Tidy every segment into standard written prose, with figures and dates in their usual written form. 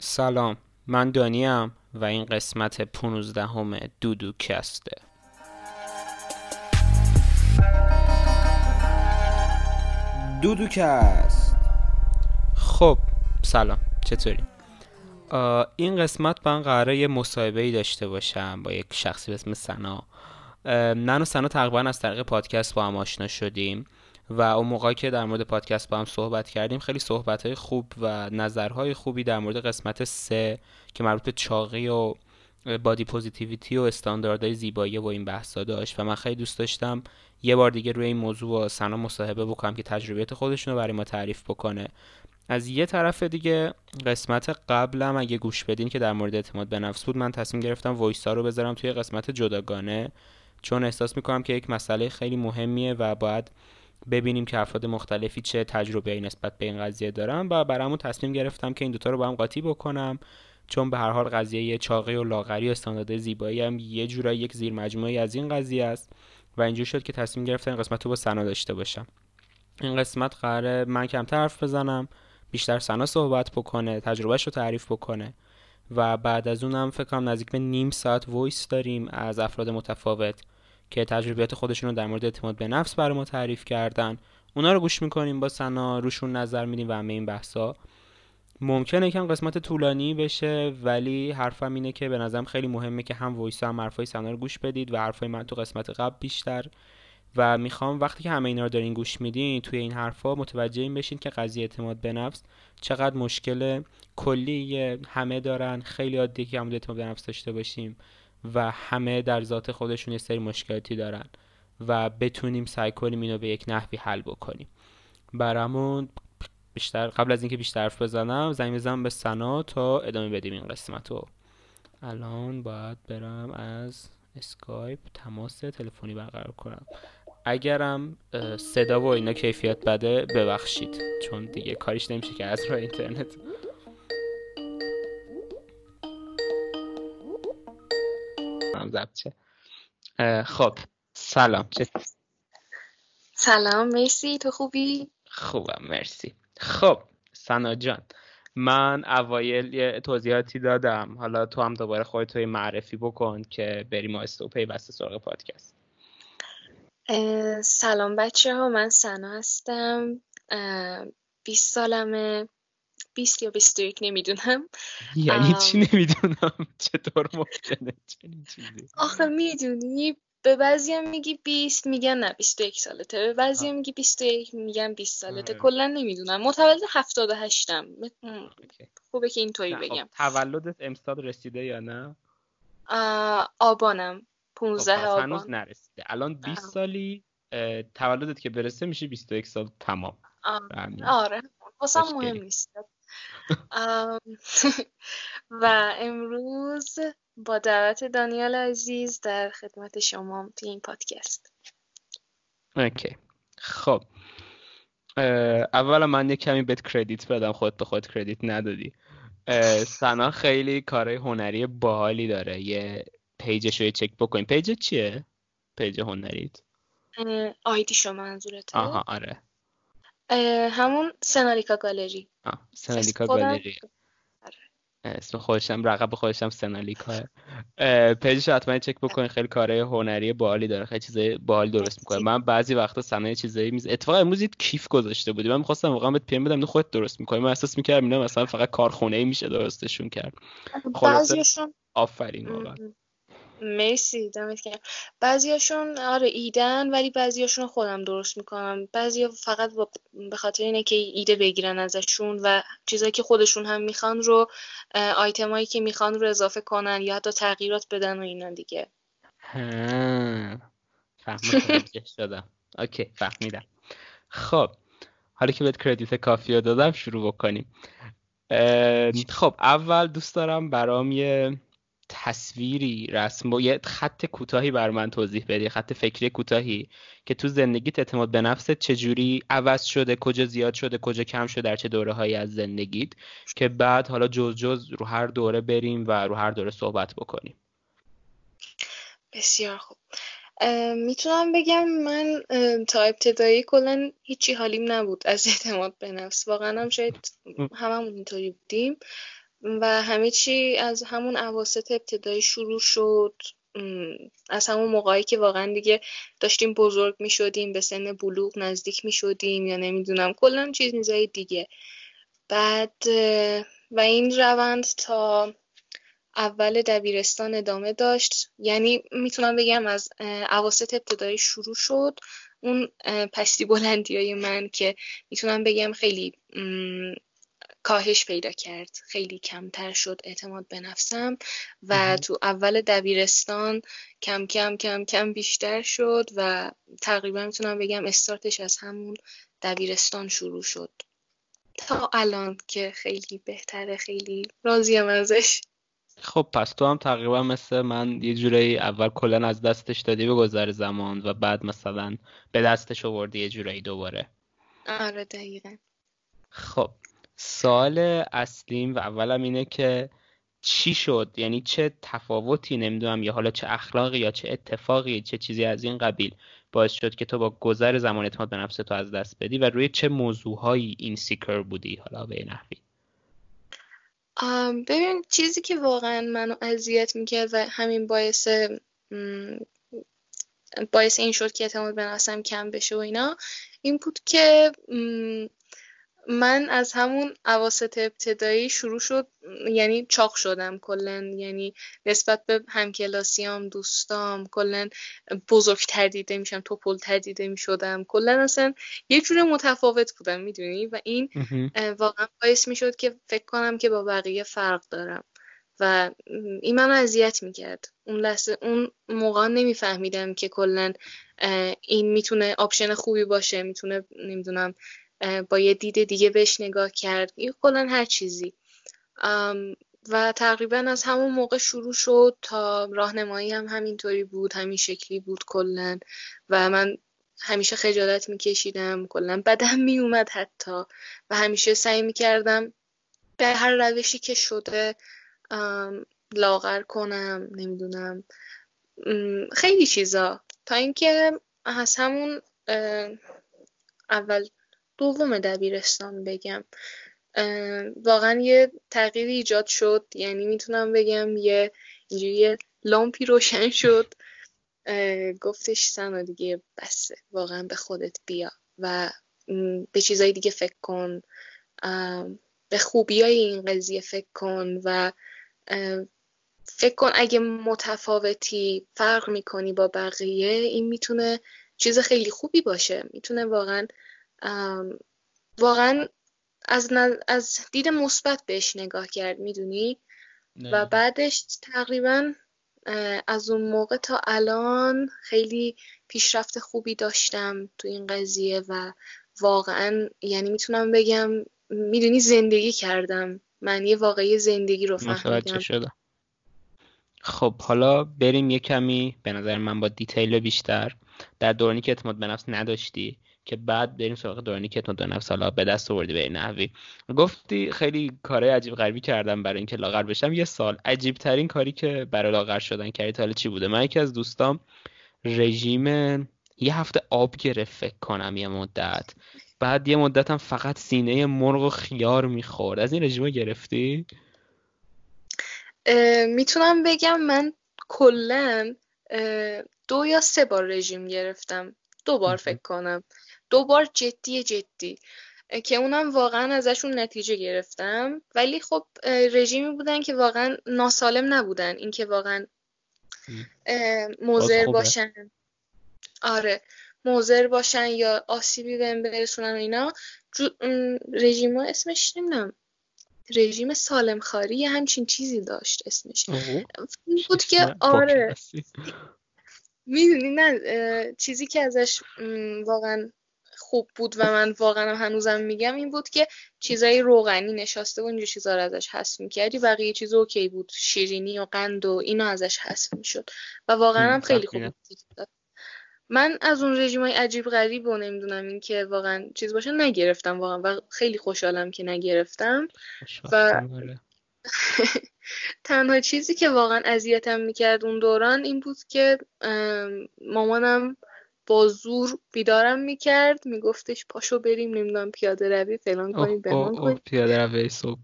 سلام، من دانیام و این قسمت 15 دودوکسته. دودوکست. خب سلام، چطوری؟ این قسمت من قراره یه مصاحبه‌ای داشته باشم با یک شخصی به اسم سنا. من و سنا تقریبا از طریق پادکست با هم آشنا شدیم و اون موقعی که در مورد پادکست با هم صحبت کردیم، خیلی صحبت‌های خوب و نظرهای خوبی در مورد قسمت 3 که مربوط به چاقی و بادی پوزیتیویتی و استانداردهای زیبایی و این بحثا داشت و من خیلی دوست داشتم یه بار دیگه روی این موضوع با سنا مصاحبه بکنم که تجربیات خودشونو برای ما تعریف بکنه. از یه طرف دیگه قسمت قبلم اگه گوش بدین که در مورد اعتماد به نفس بود، من تصمیم گرفتم وایسا رو بذارم توی قسمت جداگانه، چون احساس می‌کنم که یک مسئله خیلی مهمیه و باید ببینیم که افراد مختلفی چه تجربه‌ای نسبت به این قضیه دارن و برامون تصمیم گرفتم که این دوتا رو با هم قاطی بکنم، چون به هر حال قضیه چاقی و لاغری و استانداردهای زیبایی هم یه جورایی یک زیرمجموعه از این قضیه است و اینجوری شد که تصمیم گرفتم این قسمت رو با سنا داشته باشم. این قسمت قراره من کمتر حرف بزنم، بیشتر سنا صحبت بکنه، تجربه‌اش رو تعریف بکنه و بعد از اونم فکر کنم نزدیک به نیم ساعت وایس داریم از افراد متفاوت که تجربیات خودشون رو در مورد اعتماد به نفس برای ما تعریف کردن. اونا رو گوش میکنیم، با سنا روشون نظر میدیم و همه این بحثا. ممکنه یکم قسمت طولانی بشه، ولی حرفم اینه که به نظرم خیلی مهمه که هم وایس هم حرفای سنا رو گوش بدید و حرفای من تو قسمت قبل بیشتر، و میخوام وقتی که همه اینا رو دارین گوش میدین توی این حرفا متوجه این بشین که قضیه اعتماد به نفس چقدر مشکل کلیه، همه دارن، خیلی عادیه که هم اعتماد به نفس داشته باشیم و همه در ذات خودشون یه سری مشکلاتی دارن و بتونیم سعی کنیم اینو به یک نحوی حل بکنیم. برامون بیشتر قبل از اینکه بیشتر حرف بزنم زنگ بزنم به سنا تا ادامه بدیم این قسمتو. الان باید برم از اسکایپ تماس تلفنی برقرار کنم. اگرم صدا و اینا کیفیت بده ببخشید، چون دیگه کاریش نمیشه که از راه اینترنت. خب سلام، چطوری؟ سلام، مرسی، تو خوبی؟ خوبم مرسی. خب سنا جان، من اوایل یه توضیحاتی دادم، حالا تو هم دوباره خودت رو معرفی بکن که بریم استوپی بس سراغ پادکست. سلام بچه ها، من سنا هستم، 20 سالمه، 20 یا 21 نمیدونم. یعنی چی نمیدونم؟ چطور ممکنه چنین چیزی؟ آخه میدونی به بعضیا میگی 20 میگن نه 21 سالته، به بعضیا میگی 21 میگن 20 سالته، کلا نمیدونم. متولد 78م. خوبه که اینطوری بگم. تولدت امسال رسیده یا نه؟ آبانم، 15 آبان. هنوز نرسیده. الان 20 سالی، تولدت که برسه میشه 21 سال تمام. آره، واسه مهم نیست. و امروز با دعوت دانیال عزیز در خدمت شما توی این پادکست. اوکی. خب اولا من یک کمی بهت کردیت بدم، خودت به خودت کردیت ندادی. سنا خیلی کارهای هنری باحالی داره، یه پیجش رو چک بکنیم. پیج چیه؟ پیج هنریت؟ آیدیشو منظورته؟ آها آره، همون سنالیکا گالری. سنالیکا گالری، اسم خودشم، رقب خودشم سنالیکا. پیجش حتما چک بکنین، خیلی کارهای هنری باحالی داره، خیلی چیزای باحال درست میکنه. من بعضی وقتا سنای چیزایی میز اتفاقا امروز کیف گذاشته بودی، من می‌خواستم واقعا بهت پیام بدم خودت درست می‌کنی، من احساس می‌کردم اینا مثلا فقط کارخونه‌ای میشه درستشون کرد. بعضیشون آفرین واقعا، مرسی، دمت گرم. بعضیاشون آره ایدن، ولی بعضیاشون خودم درست میکنم، بعضیا فقط به خاطر اینه که ایده بگیرن ازشون و چیزایی که خودشون هم میخوان رو، آیتمایی که میخوان رو اضافه کنن یا حتی تغییرات بدن و اینا دیگه. ها فهمیدم. اوکی فهمیدم. خب حالا که بهت کردیت کافی رو دادم شروع بکنیم. خب اول دوست دارم برام یه تصویری، رسم و یه خط کوتاهی بر من توضیح بدی، خط فکری کوتاهی که تو زندگیت اعتماد به نفست چجوری عوض شده، کجا زیاد شده، کجا کم شده، در چه دوره هایی از زندگیت، که بعد حالا جز جز رو هر دوره بریم و رو هر دوره صحبت بکنیم. بسیار خوب. میتونم بگم من تا ابتدایی کلن هیچی حالیم نبود از اعتماد به نفس، واقعا هم شاید هممون اینطوری بودیم و همه چی از همون اواسط ابتدایی شروع شد، از همون موقعی که واقعا دیگه داشتیم بزرگ می شدیم، به سن بلوغ نزدیک می شدیم یا نمیدونم کلا چیز نیزای دیگه. بعد و این روند تا اول دبیرستان ادامه داشت، یعنی میتونم بگم از اواسط ابتدایی شروع شد اون پستی بلندی های من که میتونم بگم خیلی کاهش پیدا کرد، خیلی کمتر شد اعتماد به نفسم و تو اول دبیرستان کم کم کم کم بیشتر شد و تقریبا میتونم بگم استارتش از همون دبیرستان شروع شد تا الان که خیلی بهتره، خیلی راضیم ازش. خب پس تو هم تقریبا مثل من یه جورایی اول کلن از دستش دادی به گذر زمان و بعد مثلا به دستش آوردی یه جورایی دوباره. آره دقیقا. خب سوال اصلیم و اولم اینه که چی شد؟ یعنی چه تفاوتی، نمیدونم یا حالا چه اخلاقی یا چه اتفاقی چه چیزی از این قبیل باعث شد که تو با گذر زمان اعتماد به نفس تو از دست بدی و روی چه موضوعهایی اینسیکور بودی حالا به نحوی؟ ببین چیزی که واقعا منو اذیت میکرد و همین باعث این شد که اعتماد به نفسم کم بشه و اینا، این بود که من از همون اواسط ابتدایی شروع شد، یعنی چاق شدم کلن، یعنی نسبت به همکلاسیام، دوستام کلن بزرگتر دیده میشم، توپلتر دیده میشدم، کلن اصلا یه جور متفاوت بودم میدونی و این واقعا باعث میشد که فکر کنم که با بقیه فرق دارم و این منو اذیت میکرد. اون لحظه اون موقع نمیفهمیدم که کلن این میتونه آپشن خوبی باشه، میتونه نمیدونم با یه دیده دیگه بهش نگاه کرد، این کلا هر چیزی. و تقریبا از همون موقع شروع شد تا راهنمایی هم همینطوری بود، همین شکلی بود کلا و من همیشه خجالت میکشیدم، کلا بدم میومد حتی و همیشه سعی میکردم به هر روشی که شده لاغر کنم، نمیدونم خیلی چیزا، تا اینکه از همون اول دوم دبیرستان بگم واقعا یه تغییری ایجاد شد، یعنی میتونم بگم یه اینجوری لامپی روشن شد، گفتش سنا دیگه بسه، واقعا به خودت بیا و به چیزای دیگه فکر کن، به خوبیای این قضیه فکر کن و فکر کن اگه متفاوتی، فرق میکنی با بقیه، این میتونه چیز خیلی خوبی باشه، میتونه واقعا از دید مثبت بهش نگاه کرد میدونی. و بعدش تقریبا از اون موقع تا الان خیلی پیشرفت خوبی داشتم تو این قضیه و واقعا یعنی میتونم بگم میدونی زندگی کردم، معنی واقعی زندگی رو فهمیدم. خب حالا بریم یه کمی به نظر من با دیتیل بیشتر در دورانی که اعتماد به نفس نداشتی که بعد بریم سراغ دورانی که اعتماد به نفس حالا به دست آوردی به این نحوی. گفتی خیلی کارهای عجیب غریبی کردم برای اینکه لاغر بشم. یه سال عجیب ترین کاری که برای لاغر شدن کردی تا حالا چی بوده؟ من یکی از دوستام رژیم یه هفته آب گرفت فکر کنم یه مدت، بعد یه مدت هم فقط سینه مرغ و خیار میخورد. از این رژیمو گرفتی؟ میتونم بگم من کلا 2 یا 3 بار رژیم گرفتم، 2 بار فکر کنم، 2 بار جدی که اونم واقعا ازشون نتیجه گرفتم، ولی خب رژیمی بودن که واقعا ناسالم نبودن، این که واقعا مضر باشن، آره مضر باشن یا آسیبی بهم برسونن اینا. رژیما اسمش نمیدونم، رژیم سالم خواری همچین چیزی داشت اسمش، این بود که آره میدونی نه چیزی که ازش واقعا خوب بود و من واقعا هنوزم میگم این بود که چیزای روغنی نشاسته و اینجور چیزا رو ازش حذف میکردی، بقیه چیز اوکی بود، شیرینی و قند و اینا ازش حذف میشد و واقعا هم خیلی خوب بود. من از اون رژیمای عجیب غریب و نمیدونم این که واقعا چیز باشه نگرفتم واقعا و خیلی خوشحالم که نگرفتم و تنها چیزی که واقعا اذیتم میکرد اون دوران این بود که مامانم با زور بیدارم میکرد، میگفتش پاشو بریم نمیدونم پیاده روی فلان کنیم، پیاده روی صبح،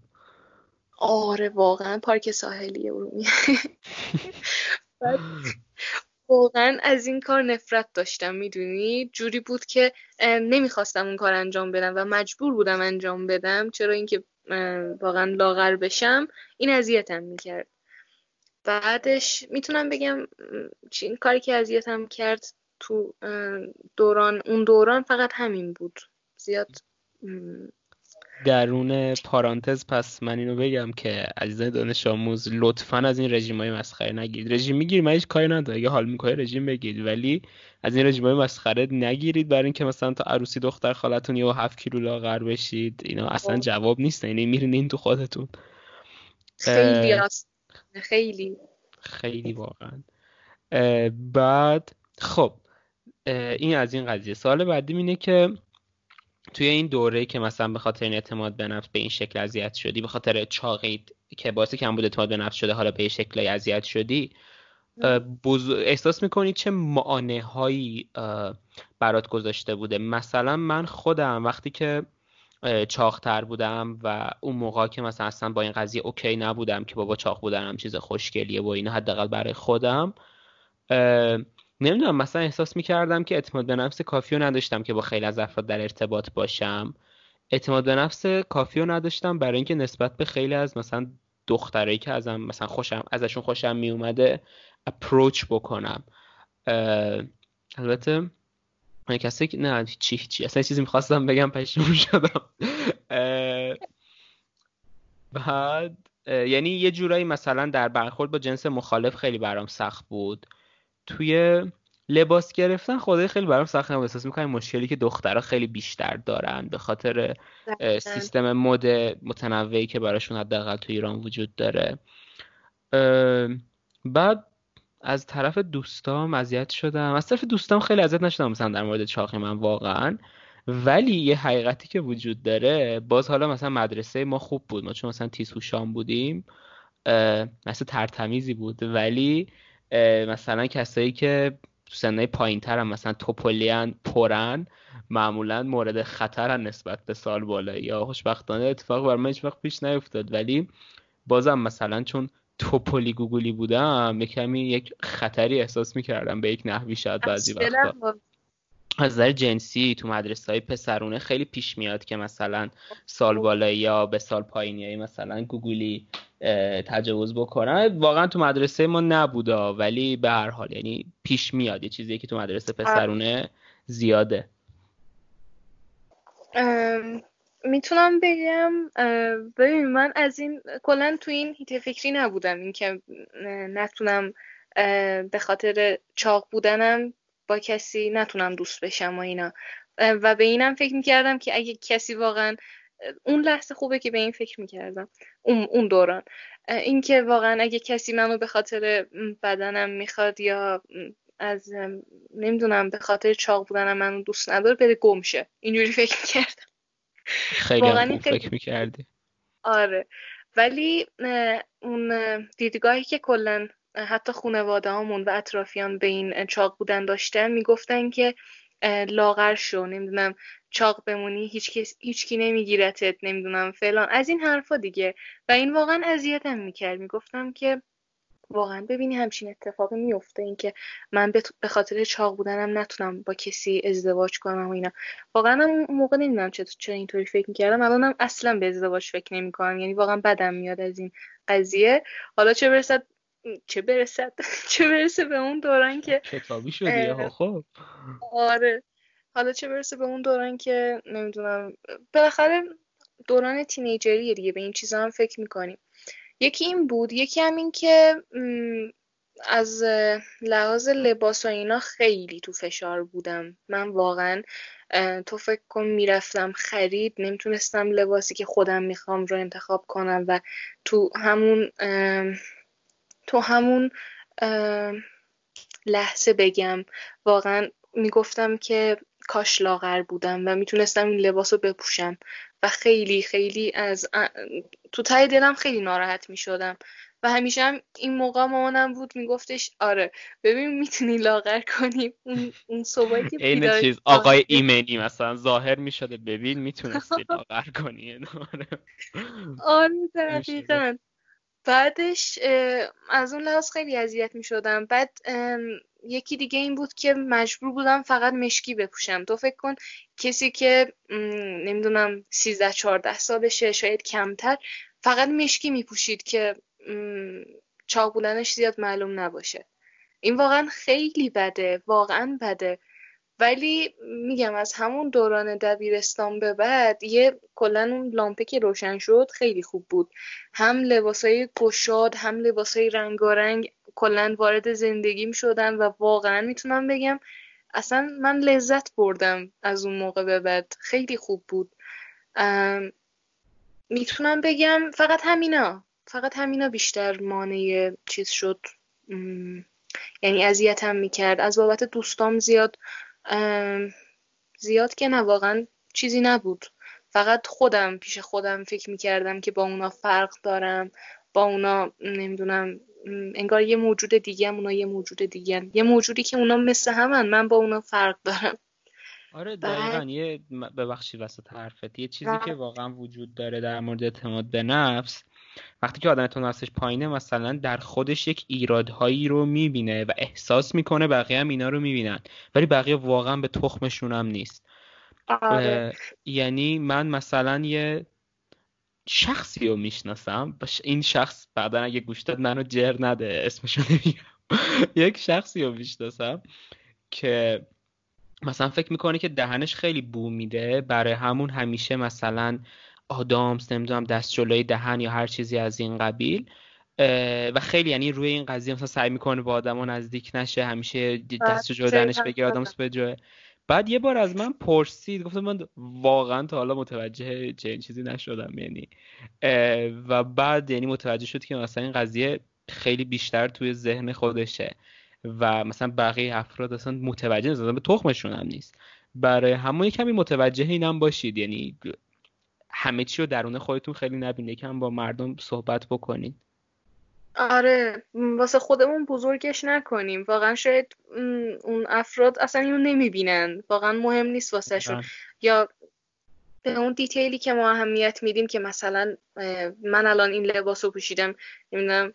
آره واقعا پارک ساحلی ارومیه. واقعا از این کار نفرت داشتم، میدونی، جوری بود که نمیخواستم اون کار انجام بدم و مجبور بودم انجام بدم، چرا اینکه واقعا لاغر بشم این اذیتم میکرد. بعدش میتونم بگم این کاری که اذیتم کرد تو دوران اون دوران فقط همین بود، زیاد درون پارانتز. پس من اینو بگم که عزیزان دانش آموز لطفاً از این رژیم‌های مسخره نگیرید. رژیم میگیرید من هیچ کاری ندارم، اگه حال می‌کنید رژیم بگیرید، ولی از این رژیم‌های مسخره نگیرید برای اینکه مثلا تا عروسی دختر خالتون یا 7 کیلو لاغر بشید. اینا اصلا جواب نیست، اینا میرین این تو خودتون. خیلی راست، خیلی خیلی واقعا. بعد خب این از این قضیه. سوال بعدی اینه که توی این دوره‌ای که مثلا به خاطر این اعتماد به نفس به این شکل اذیت شدی، به خاطر چاقی که باعث کمبود اعتماد به نفس شده، حالا به این شکلی اذیت شدی، احساس می‌کنی چه معانه‌هایی برات گذاشته بوده؟ مثلا من خودم وقتی که چاق‌تر بودم و اون موقع که مثلا اصلا با این قضیه اوکی نبودم که بابا چاق بودنم چیز خوشگلیه و اینا، حداقل برای خودم نمیدونم، مثلا احساس میکردم که اعتماد به نفس کافی رو نداشتم که با خیلی از افراد در ارتباط باشم، اعتماد به نفس کافی رو نداشتم برای اینکه نسبت به خیلی از مثلا دخترایی که ازم مثلا ازشون خوشم میومده اپروچ بکنم. البته من کسی که نه چی اصلا چیزی میخواستم بگم پشیمون شدم. بعد یعنی یه جورایی مثلا در برخورد با جنس مخالف خیلی برام سخت بود، توی لباس گرفتن خدای خیلی برام سخت نبود. احساس می‌کنم مشکلی که دخترها خیلی بیشتر دارن به خاطر سیستم مد متنوعی که براشون حداقل تو ایران وجود داره. بعد از طرف دوستام اذیت شدم، از طرف دوستام خیلی اذیت نشدم مثلا در مورد چاقی من واقعا، ولی یه حقیقتی که وجود داره، باز حالا مثلا مدرسه ما خوب بود، ما چون مثلا تیزهوشان بودیم مثلا ترتمیزی بود، ولی مثلا کسایی که تو سنهای پایین تر هم مثلا توپولین پرن معمولا مورد خطرن نسبت به سال بالا، یا خوشبختانه اتفاق بر من هیچ وقت پیش نیفتاد، ولی بازم مثلا چون توپولی گوگولی بودم یکمی یک خطری احساس میکردم به یک نحوی شاید بعضی وقتا. از نظر جنسی تو مدرسه‌های پسرونه خیلی پیش میاد که مثلا سال بالایی یا به سال پایینی مثلا گوگولی تجاوز بکنن، واقعا تو مدرسه ما نبودا، ولی به هر حال یعنی پیش میاد، یه چیزی که تو مدرسه پسرونه زیاده. میتونم بگم ببین من از این کلا تو این هیته فکری نبودم، این که نتونم به خاطر چاق بودنم با کسی نتونم دوست بشم و اینا، و به اینم فکر میکردم که اگه کسی واقعا اون لحظه خوبه که به این فکر میکردم اون دوران، این که واقعا اگه کسی منو به خاطر بدنم میخواد یا از نمیدونم به خاطر چاق بودنم منو دوست نداره بره گم شه، اینجوری فکر میکردم. خیلی واقعا فکر میکردی؟ آره، ولی اون دیدگاهی که کلن حتی خانواده هامون و اطرافیان به این چاق بودن داشتن، میگفتن که لاغر شو، نمیدونم چاق بمونی هیچکی نمیگیرتت، نمیدونم فلان، از این حرفا دیگه، و این واقعا اذیتم میکرد. میگفتم که واقعا ببینی همچین اتفاقی میفته، این که من به خاطر چاق بودنم نتونم با کسی ازدواج کنم و اینا. واقعا اون موقع نمیدونم چرا اینطوری فکر میکردم، الانم اصلا به ازدواج فکر نمیکنم، یعنی واقعا بدم میاد از این قضیه. حالا چه برسه به اون دوران که کتابی شدیه ها. خب آره، حالا چه برسه به اون دوران که نمیدونم، بالاخره دوران تینیجریه دیگه، به این چیزا هم فکر میکنیم. یکی این بود، یکی هم این که از لحاظ لباس و اینا خیلی تو فشار بودم. من واقعا تو فکر کن میرفتم خرید، نمیتونستم لباسی که خودم میخوام رو انتخاب کنم و تو همون لحظه بگم، واقعا میگفتم که کاش لاغر بودم و میتونستم این لباس رو بپوشم، و خیلی خیلی از تو ته دلم خیلی ناراحت میشدم و همیشه هم این موقع مامانم بود میگفتش آره ببین میتونی لاغر کنی. اون صبحی که این چیز آقای ایمنی مثلا ظاهر میشده ببین میتونستی لاغر کنی. آره دقیقاً. بعدش از اون لحاظ خیلی اذیت میشدم. بعد یکی دیگه این بود که مجبور بودم فقط مشکی بپوشم. تو فکر کن کسی که نمیدونم 13-14 سالشه شاید کمتر فقط مشکی میپوشید که چاق بودنش زیاد معلوم نباشه. این واقعا خیلی بده، واقعا بده. ولی میگم از همون دوران دبیرستان به بعد یه کلن اون لامپه که روشن شد خیلی خوب بود. هم لباسای گشاد هم لباسای رنگارنگ کلن وارد زندگیم شدم و واقعا میتونم بگم اصلا من لذت بردم از اون موقع به بعد. خیلی خوب بود. میتونم بگم فقط همینا بیشتر مانع چیز شد، یعنی اذیتم میکرد. از بابت دوستام زیاد که نه، واقعا چیزی نبود. فقط خودم پیش خودم فکر میکردم که با اونا فرق دارم، با اونا نمیدونم انگار یه موجود دیگه هم، اونا یه موجود دیگه هم، یه موجودی که اونا مثل همن، من با اونا فرق دارم. آره دقیقاً. یه ببخشید وسط حرفت یه چیزی که واقعا وجود داره در مورد اعتماد به نفس، وقتی که آدم اعتماد به نفسش پایینه مثلا در خودش یک ایرادهایی رو میبینه و احساس میکنه بقیه هم اینا رو میبینن، ولی بقیه واقعا به تخمشون هم نیست. آره. یعنی من مثلا یه شخصی رو میشناسم، این شخص بعدا اگه گوش داد منو جر نده اسمشو نمیگم، یک شخصی رو میشناسم که مثلا فکر میکنه که دهنش خیلی بو میده، برای همون همیشه مثلا آدامس نمیدونم دست جلوی دهن یا هر چیزی از این قبیل، و خیلی یعنی روی این قضیه مثلا سعی میکنه با آدما نزدیک نشه، همیشه دست جلوی دهنش بگیره آدامس به جای. بعد یه بار از من پرسید، گفتم من واقعا تا حالا متوجه چنین چیزی نشدم یعنی، و بعد یعنی متوجه شد که مثلا این قضیه خیلی بیشتر توی ذهن خودشه و مثلا بقیه افراد اصلا متوجه نیستن، به تخمشون هم نیست. برای همون کمی متوجه اینم باشید، یعنی همه چی رو درون خودتون خیلی نبینید، کم با مردم صحبت بکنید. آره واسه خودمون بزرگش نکنیم، واقعا شاید اون افراد اصلا اینو نمیبینن، واقعا مهم نیست واسه شون. یا به اون دیتیلی که ما اهمیت میدیم که مثلا من الان این لباس رو پوشیدم، نمیدونم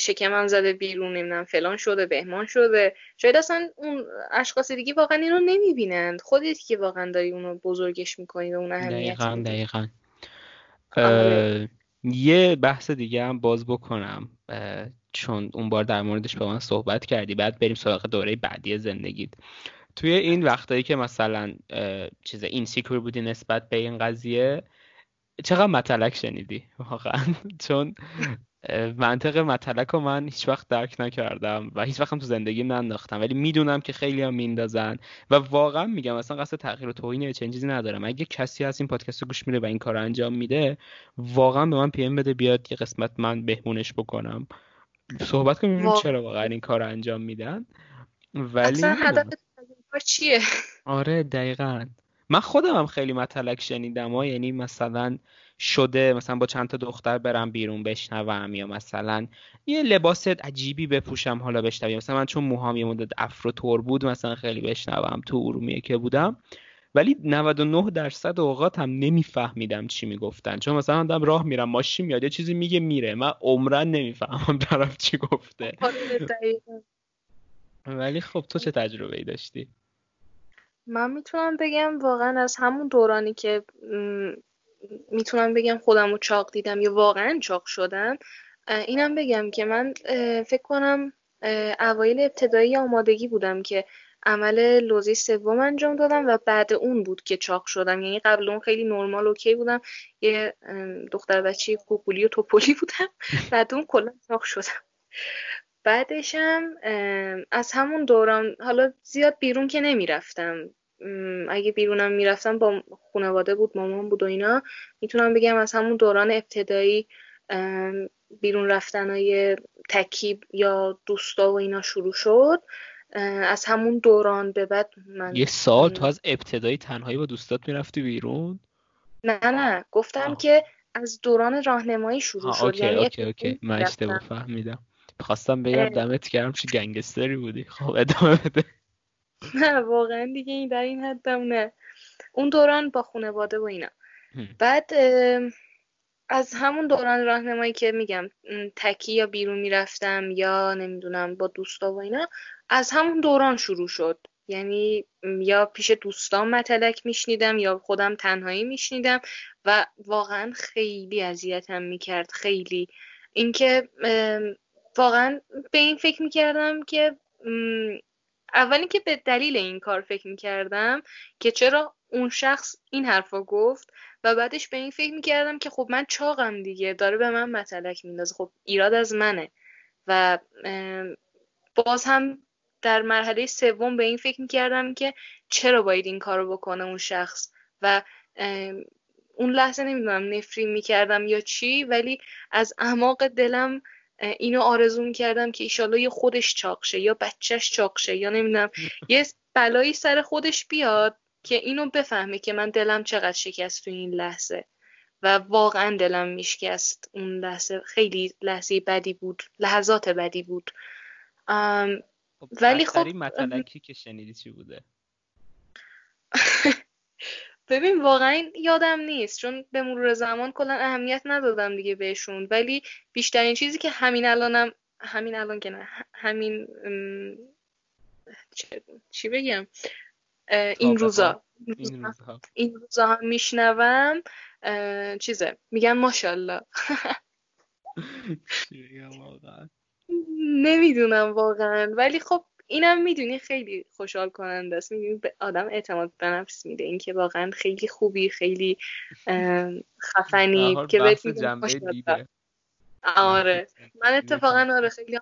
شکمم زده بیرون، نمیدونم فلان شده بهمان شده، شاید اصلا اون اشخاص دیگه واقعا اینو نمیبینند، خودت که واقعا داری اونو بزرگش میکنی و اون اهمیت میدی. دقیقاً. یه بحث دیگه هم باز بکنم چون اون بار در موردش با من صحبت کردی، بعد بریم سراغ دوره بعدی زندگیت. توی این وقتایی که مثلا چیز اینسیکور بودی نسبت به این قضیه، چقدر متلک شنیدی واقعا؟ چون منطق متلک رو من هیچ وقت درک نکردم و هیچ وقت هم تو زندگیم ننداختم، ولی میدونم که خیلی هم میندازن و واقعا میگم اصلا قصد تغییر و توهین چنین چیزی ندارم. اگه کسی از این پادکست رو گوش میده و این کار انجام میده، واقعا به من پی ام بده، بیاد یه قسمت من بهمونش بکنم، صحبت کنیم ببینیم چرا واقعا این کار رو انجام میدن. ولی اصلا هدف چیه؟ آره دقیقاً. من خودم هم خیلی متلک شنیدم ها، یعنی مثلا شده مثلا با چند تا دختر برم بیرون بشنوم، یا مثلا یه لباس عجیبی بپوشم حالا بشنوم، یا مثلا من چون موهام یه مدت افرو تور بود مثلا خیلی بشنوم تو ارومیه که بودم، ولی 99% اوقات هم نمیفهمیدم چی میگفتن، چون مثلا آدم راه میرم ماشین میاد یه چیزی میگه میره، من عمرن نمیفهمم طرف چی گفته. ولی خب تو چه تجربه ای داشتی؟ من میتونم بگم واقعا از همون دورانی که میتونم بگم خودم رو چاق دیدم یا واقعا چاق شدم، اینم بگم که من فکر کنم اوایل ابتدایی آمادگی بودم که عمل لوزی سوم انجام دادم و بعد اون بود که چاق شدم. یعنی قبل اون خیلی نرمال اوکی بودم، یه دختر بچه کوکولی و توپولی بودم، بعد اون کلا چاق شدم. بعدش هم از همون دوران، حالا زیاد بیرون که نمیرفتم، اگه بیرونم میرفتم با خانواده بود، مامان بود و اینا، میتونم بگم از همون دوران ابتدایی بیرون رفتنهای تکیب یا دوستا و اینا شروع شد. از همون دوران به بعد من یه سال تو از ابتدایی تنهایی با دوستات میرفتی بیرون؟ نه گفتم که از دوران راهنمایی شروع شد. اوکی. من اشتباه فهمیدم. خواستم بگم دمت گرم چه گنگستری بودی. خب ادامه بده. نه واقعا دیگه این در این حد هم نه. اون دوران با خانواده و اینا. بعد از همون دوران راهنمایی که میگم تکی یا بیرون میرفتم یا نمیدونم با دوستا و اینا، از همون دوران شروع شد. یعنی یا پیش دوستان متلک میشنیدم یا خودم تنهایی میشنیدم و واقعا خیلی اذیتم میکرد. خیلی اینکه واقعا به این فکر میکردم که اولی که به دلیل این کار فکر میکردم که چرا اون شخص این حرفا گفت و بعدش به این فکر میکردم که خب من چاقم دیگه، داره به من متلک میندازه، خب ایراد از منه. و باز هم در مرحله سوم به این فکر میکردم که چرا باید این کارو بکنه اون شخص. و اون لحظه نمیدونم نفرین میکردم یا چی، ولی از اعماق دلم اینو آرزو میکردم که ایشالله یا خودش چاقشه یا بچهش چاقشه یا نمیدونم یه بلایی سر خودش بیاد که اینو بفهمه که من دلم چقدر شکست تو این لحظه. و واقعا دلم میشکست اون لحظه. خیلی لحظه بدی بود، لحظات بدی بود. ولی خب متلکی که شنیدی چی بوده؟ ببین واقعا یادم نیست، چون به مرور زمان کلا اهمیت ندادم دیگه بهشون. ولی بیشترین چیزی که این روزا میشنوم چیزه میگن ماشاءالله. نمیدونم واقعا. ولی خب اینم میدونی خیلی خوشحال کننده است، میدونی به آدم اعتماد به نفس میده اینکه واقعا خیلی خوبی، خیلی خفنی که بتونی خوشحال. آره من اتفاقا آره خیلی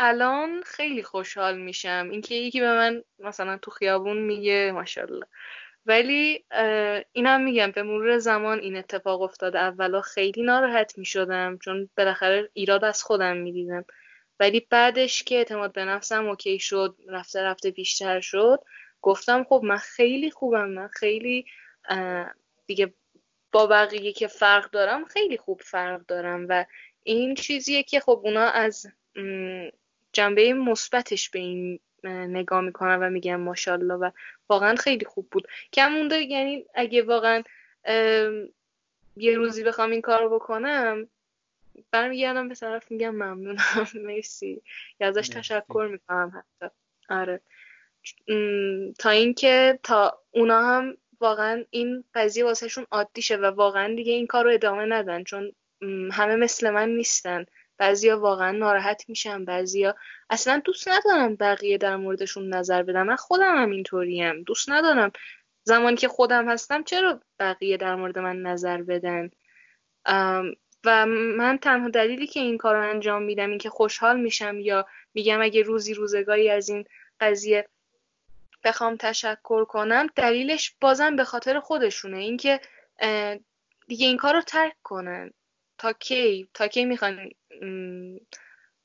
الان خیلی خوشحال میشم اینکه یکی به من مثلا تو خیابون میگه ماشاءالله. ولی اینم میگم به مرور زمان این اتفاق افتاده. اولا خیلی ناراحت میشدم چون بالاخره ایراد از خودم میدیدم، ولی بعدش که اعتماد به نفسم اوکی شد، رفته رفته بیشتر شد، گفتم خب من خیلی خوبم، من خیلی دیگه با بقیه که فرق دارم خیلی خوب فرق دارم. و این چیزیه که خب اونا از جنبه مثبتش به این نگاه میکنن و میگن ماشاءالله. و واقعا خیلی خوب بود. کم مونده یعنی اگه واقعا یه روزی بخوام این کار رو بکنم برمیگردم به طرف میگم ممنونم مرسی یا ازش تشکر میکنم حتی. آره تا اینکه تا اونا هم واقعا این قضیه واسه شون عادی شه و واقعا دیگه این کار رو ادامه ندن، چون همه مثل من نیستن. بعضیا واقعا ناراحت میشن، بعضیا اصلا دوست ندارم بقیه در موردشون نظر بدم. من خودم هم اینطوریم، دوست ندارم زمانی که خودم هستم چرا بقیه در مورد من نظر بدن. و من تنها دلیلی که این کار رو انجام میدم این که خوشحال میشم یا میگم اگه روزی روزگاری از این قضیه بخوام تشکر کنم، دلیلش بازم به خاطر خودشونه، این که دیگه این کار رو ترک کنن. تا کی میخوان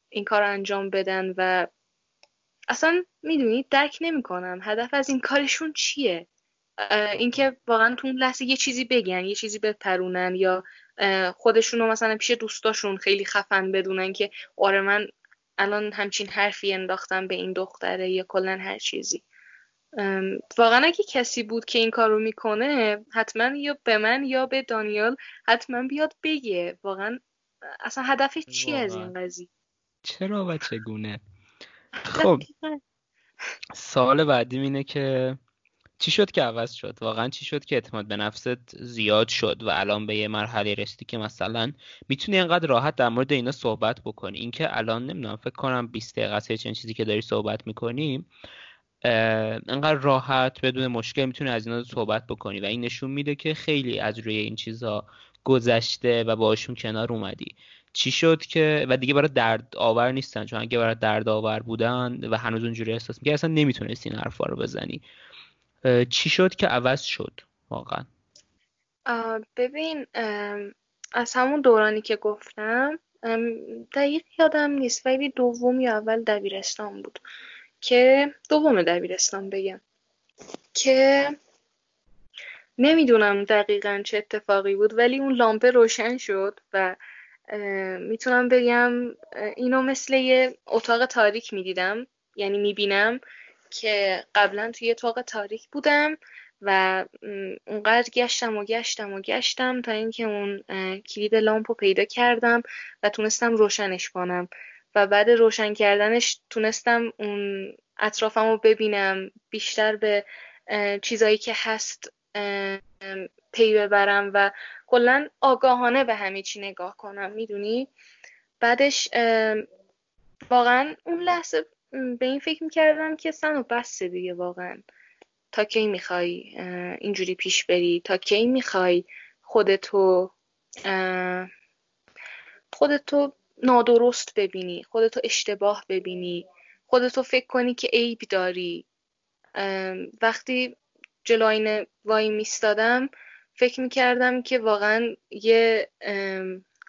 این کار رو انجام بدن و اصلا میدونی درک نمیکنم هدف از این کارشون چیه. اینکه واقعا تو اون لحظه یه چیزی بگن، یه چیزی بپرونن یا خودشونو مثلا پیش دوستاشون خیلی خفن بدونن که آره من الان همچین حرفی انداختم به این دختره یا کلن هر چیزی. واقعا اگه کسی بود که این کارو میکنه حتما یا به من یا به دانیال حتما بیاد بگه واقعا اصلا هدف چی از این قضیه، چرا و چگونه. خب سوال بعدی اینه که چی شد که عوض شد؟ واقعا چی شد که اعتماد به نفست زیاد شد و الان به یه مرحله رسیدی که مثلا میتونی اینقدر راحت در مورد اینا صحبت بکنی؟ این که الان نمیدونم فکر کنم 20 دقیقه است چند چیزی که داری صحبت میکنی، اینقدر راحت بدون مشکل میتونی از اینا صحبت بکنی و این نشون میده که خیلی از روی این چیزا گذشته و باشون کنار اومدی. چی شد که و دیگه برای درد آور نیستن؟ چون اگه برای درد آور بودن و هنوز اونجوری احساس می‌کردی اصلا نمیتونستی این حرفا رو بزنی. چی شد که عوض شد واقعا؟ ببین از همون دورانی که گفتم دقیق یادم نیست ولی دوم یا اول دبیرستان بود که دوم دبیرستان بگم که نمیدونم دقیقاً چه اتفاقی بود ولی اون لامپ روشن شد و میتونم بگم اینو مثل یه اتاق تاریک میدیدم، یعنی میبینم که قبلا توی یه اتاق تاریک بودم و اونقدر گشتم تا اینکه اون کلید لامپو پیدا کردم و تونستم روشنش کنم و بعد روشن کردنش تونستم اون اطرافمو ببینم، بیشتر به چیزایی که هست پی ببرم و کلا آگاهانه به همه چی نگاه کنم، میدونی؟ بعدش واقعا اون لحظه به این فکر میکردم که سنو بسته دیگه، واقعا تا کی میخوای اینجوری پیش بری؟ تا کی میخوای خودتو نادرست ببینی، خودتو اشتباه ببینی، خودتو فکر کنی که عیب داری؟ وقتی جلو آینه وای میستادم فکر میکردم که واقعا یه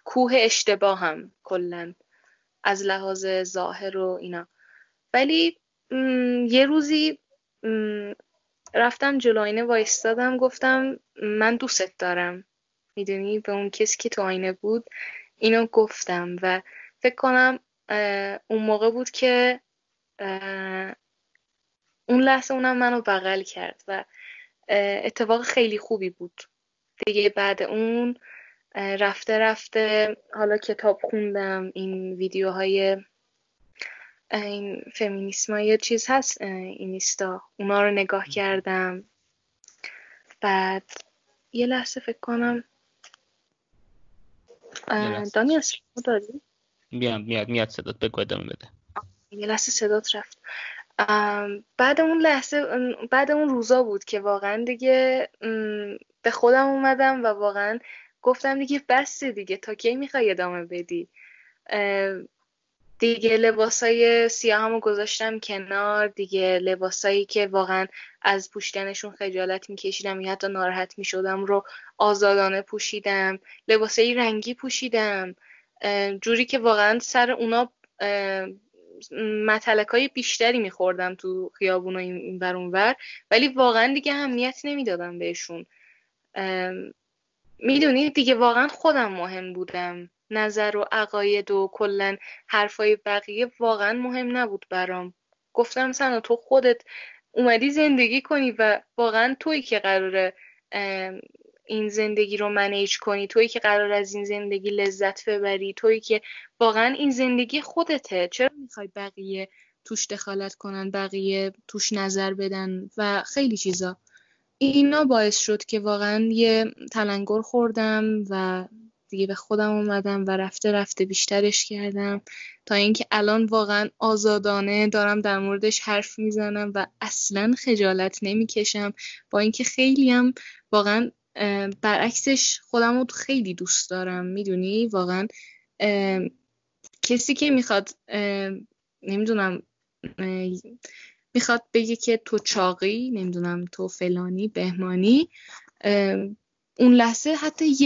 کوه اشتباهم کلن از لحاظ ظاهر و اینا، ولی یه روزی رفتم جلو آینه وایستادم گفتم من دوست دارم، میدونی؟ به اون کسی که تو آینه بود اینو گفتم و فکر کنم اون موقع بود که اون لحظه اونم منو بغل کرد و اتفاق خیلی خوبی بود دیگه. بعد اون رفته رفته حالا کتاب خوندم، این ویدیوهای این فمینیسم یا چیز هست اینستا، اونا رو نگاه کردم. بعد یه لحظه فکر کنم دانیال صدا داری؟ میاد صدات، بگو ادامه بده. یه لحظه صدات رفت. بعد اون لحظه، بعد اون روزا بود که واقعا دیگه به خودم اومدم و واقعا گفتم دیگه بسه دیگه، تا کی میخوای ادامه بدی؟ دیگه لباسای سیاهمو گذاشتم کنار، دیگه لباسایی که واقعا از پوشیدنشون خجالت میکشیدم یا حتی ناراحت میشدم رو آزادانه پوشیدم، لباسای رنگی پوشیدم جوری که واقعا سر اونا متلکای بیشتری میخوردم تو خیابون و این ور اون ور، ولی واقعا دیگه اهمیت نمیدادم بهشون. میدونی دیگه واقعا خودم مهم بودم، نظر و عقاید و کلن حرفای بقیه واقعا مهم نبود برام. گفتم سنا تو خودت اومدی زندگی کنی و واقعا تویی که قراره این زندگی رو منیج کنی، تویی که قرار از این زندگی لذت ببری، تویی که واقعا این زندگی خودته، چرا میخوای بقیه توش دخالت کنن، بقیه توش نظر بدن و خیلی چیزا؟ اینا باعث شد که واقعا یه تلنگر خوردم و دیگه به خودم اومدم و رفته رفته بیشترش کردم تا اینکه الان واقعا آزادانه دارم در موردش حرف میزنم و اصلا خجالت نمیکشم، با اینکه خیلی هم واقعا برعکسش خودم رو خیلی دوست دارم، میدونی؟ واقعا کسی که میخواد نمیدونم میخواد بگه که تو چاقی، نمیدونم تو فلانی بهمانی، اون لحظه حتی 1%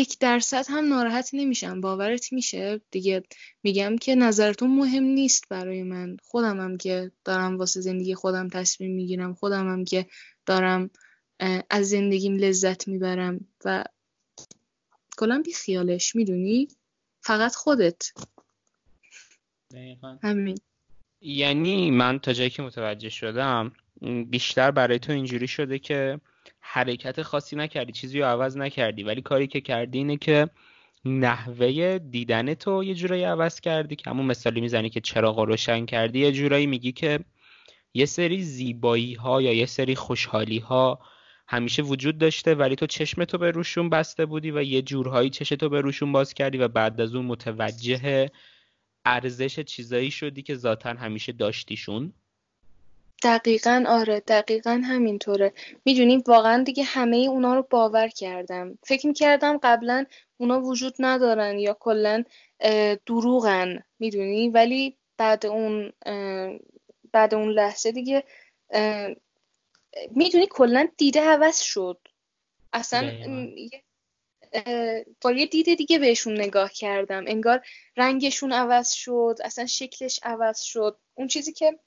هم ناراحت نمیشم، باورت میشه؟ دیگه میگم که نظرتون مهم نیست برای من، خودم هم که دارم واسه زندگی خودم تصمیم میگیرم، خودم هم که دارم از زندگیم لذت میبرم و کلا بی خیالش، میدونی؟ فقط خودت. دقیقاً همین. یعنی من تا جایی که متوجه شدم بیشتر برای تو اینجوری شده که حرکت خاصی نکردی، چیزی رو عوض نکردی، ولی کاری که کردی اینه که نحوه دیدن تو یه جورایی عوض کردی، که همون مثالی میزنی که چراغ روشن کردی، یه جورایی میگی که یه سری زیبایی ها یا یه سری خوشحالی ها همیشه وجود داشته ولی تو چشمتو به روشون بسته بودی و یه جورهایی چشمتو به روشون باز کردی و بعد از اون متوجه ارزش چیزایی شدی که ذاتن همیشه داشتیشون. دقیقاً آره، دقیقاً همینطوره. میدونی واقعاً دیگه همه اونا رو باور کردم، فکر میکردم قبلاً اونا وجود ندارن یا کلاً دروغن، میدونی؟ ولی بعد اون لحظه دیگه میدونی کلاً دیده عوض شد، اصلا با یه دیده دیگه بهشون نگاه کردم، انگار رنگشون عوض شد، اصلا شکلش عوض شد، اون چیزی که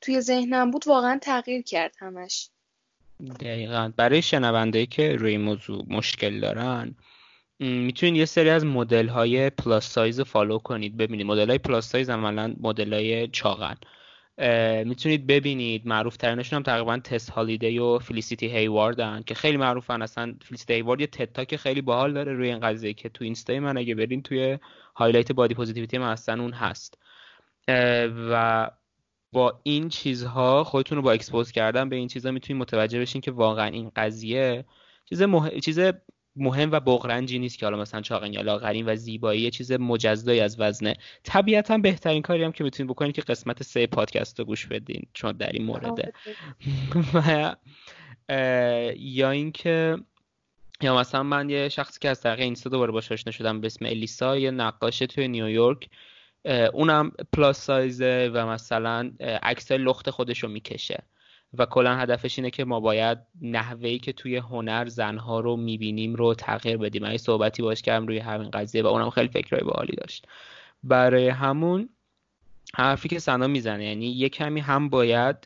توی ذهنم بود واقعا تغییر کرد همش. دقیقاً. برای شنوندهایی که روی موضوع مشکل دارن میتونید یه سری از مدل‌های پلاس سایز فالو کنید. ببینید مدل‌های پلاس سایز عملاً مدل‌های چاقن، میتونید ببینید معروف ترینشون هم تقریبا تست هالیدی و فلیسیتی هیواردن که خیلی معروفن. اصلا فلیسیتی هیوارد یه تد تاک خیلی باحال داره روی این قضیه که تو اینستا من اگه برین توی هایلایت بادی پوزیتیویتی من اصلا اون هست. و با این چیزها خودتون رو با اکسپوز کردن به این چیزا میتونید متوجه بشین که واقعا این قضیه چیز مهم و بغرنجی نیست که حالا مثلا چاقن یا لاغرین و زیبایی یه چیز مجزایی از وزنه. طبیعتاً بهترین کاری هم که میتونید بکنید که قسمت 3 پادکست رو گوش بدین چون در این مورده. و یا اینکه یا مثلا من یه شخصی که از طریق اینستا دوباره باهاش آشنا شدم به اسم الیسا، یه نقاشه توی نیویورک، اونم پلاس سایزه و مثلا عکسای لخت خودش رو میکشه و کلا هدفش اینه که ما باید نحوهی که توی هنر زنها رو میبینیم رو تغییر بدیم. من صحبتی باش کردم روی همین قضیه و اونم خیلی فکرای باحالی داشت. برای همون حرفی که سنا میزنه، یعنی یه کمی هم باید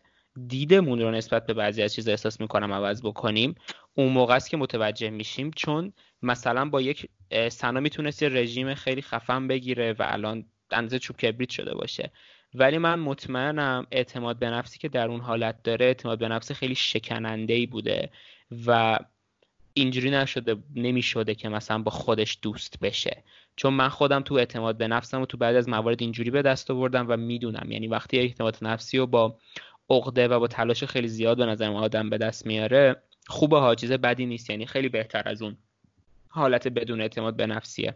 دیدمون رو نسبت به بعضی از چیزا احساس میکنم عوض بکنیم. اون موقع است که متوجه میشیم، چون مثلا با یک سنا میتونست رژیم خیلی خفن بگیره و الان اندازه چوب کبریت شده باشه، ولی من مطمئنم اعتماد به نفسی که در اون حالت داره اعتماد به نفس خیلی شکننده‌ای بوده و اینجوری نمیشده که مثلا با خودش دوست بشه. چون من خودم تو اعتماد به نفسم و تو بعضی از موارد اینجوری به دست آوردم و میدونم، یعنی وقتی اعتماد نفسی رو با عقده و با تلاش خیلی زیاد به نظر آدم به دست میاره خوبه ها، چیز بدی نیست، یعنی خیلی بهتر از اون حالت بدون اعتماد به نفسیه.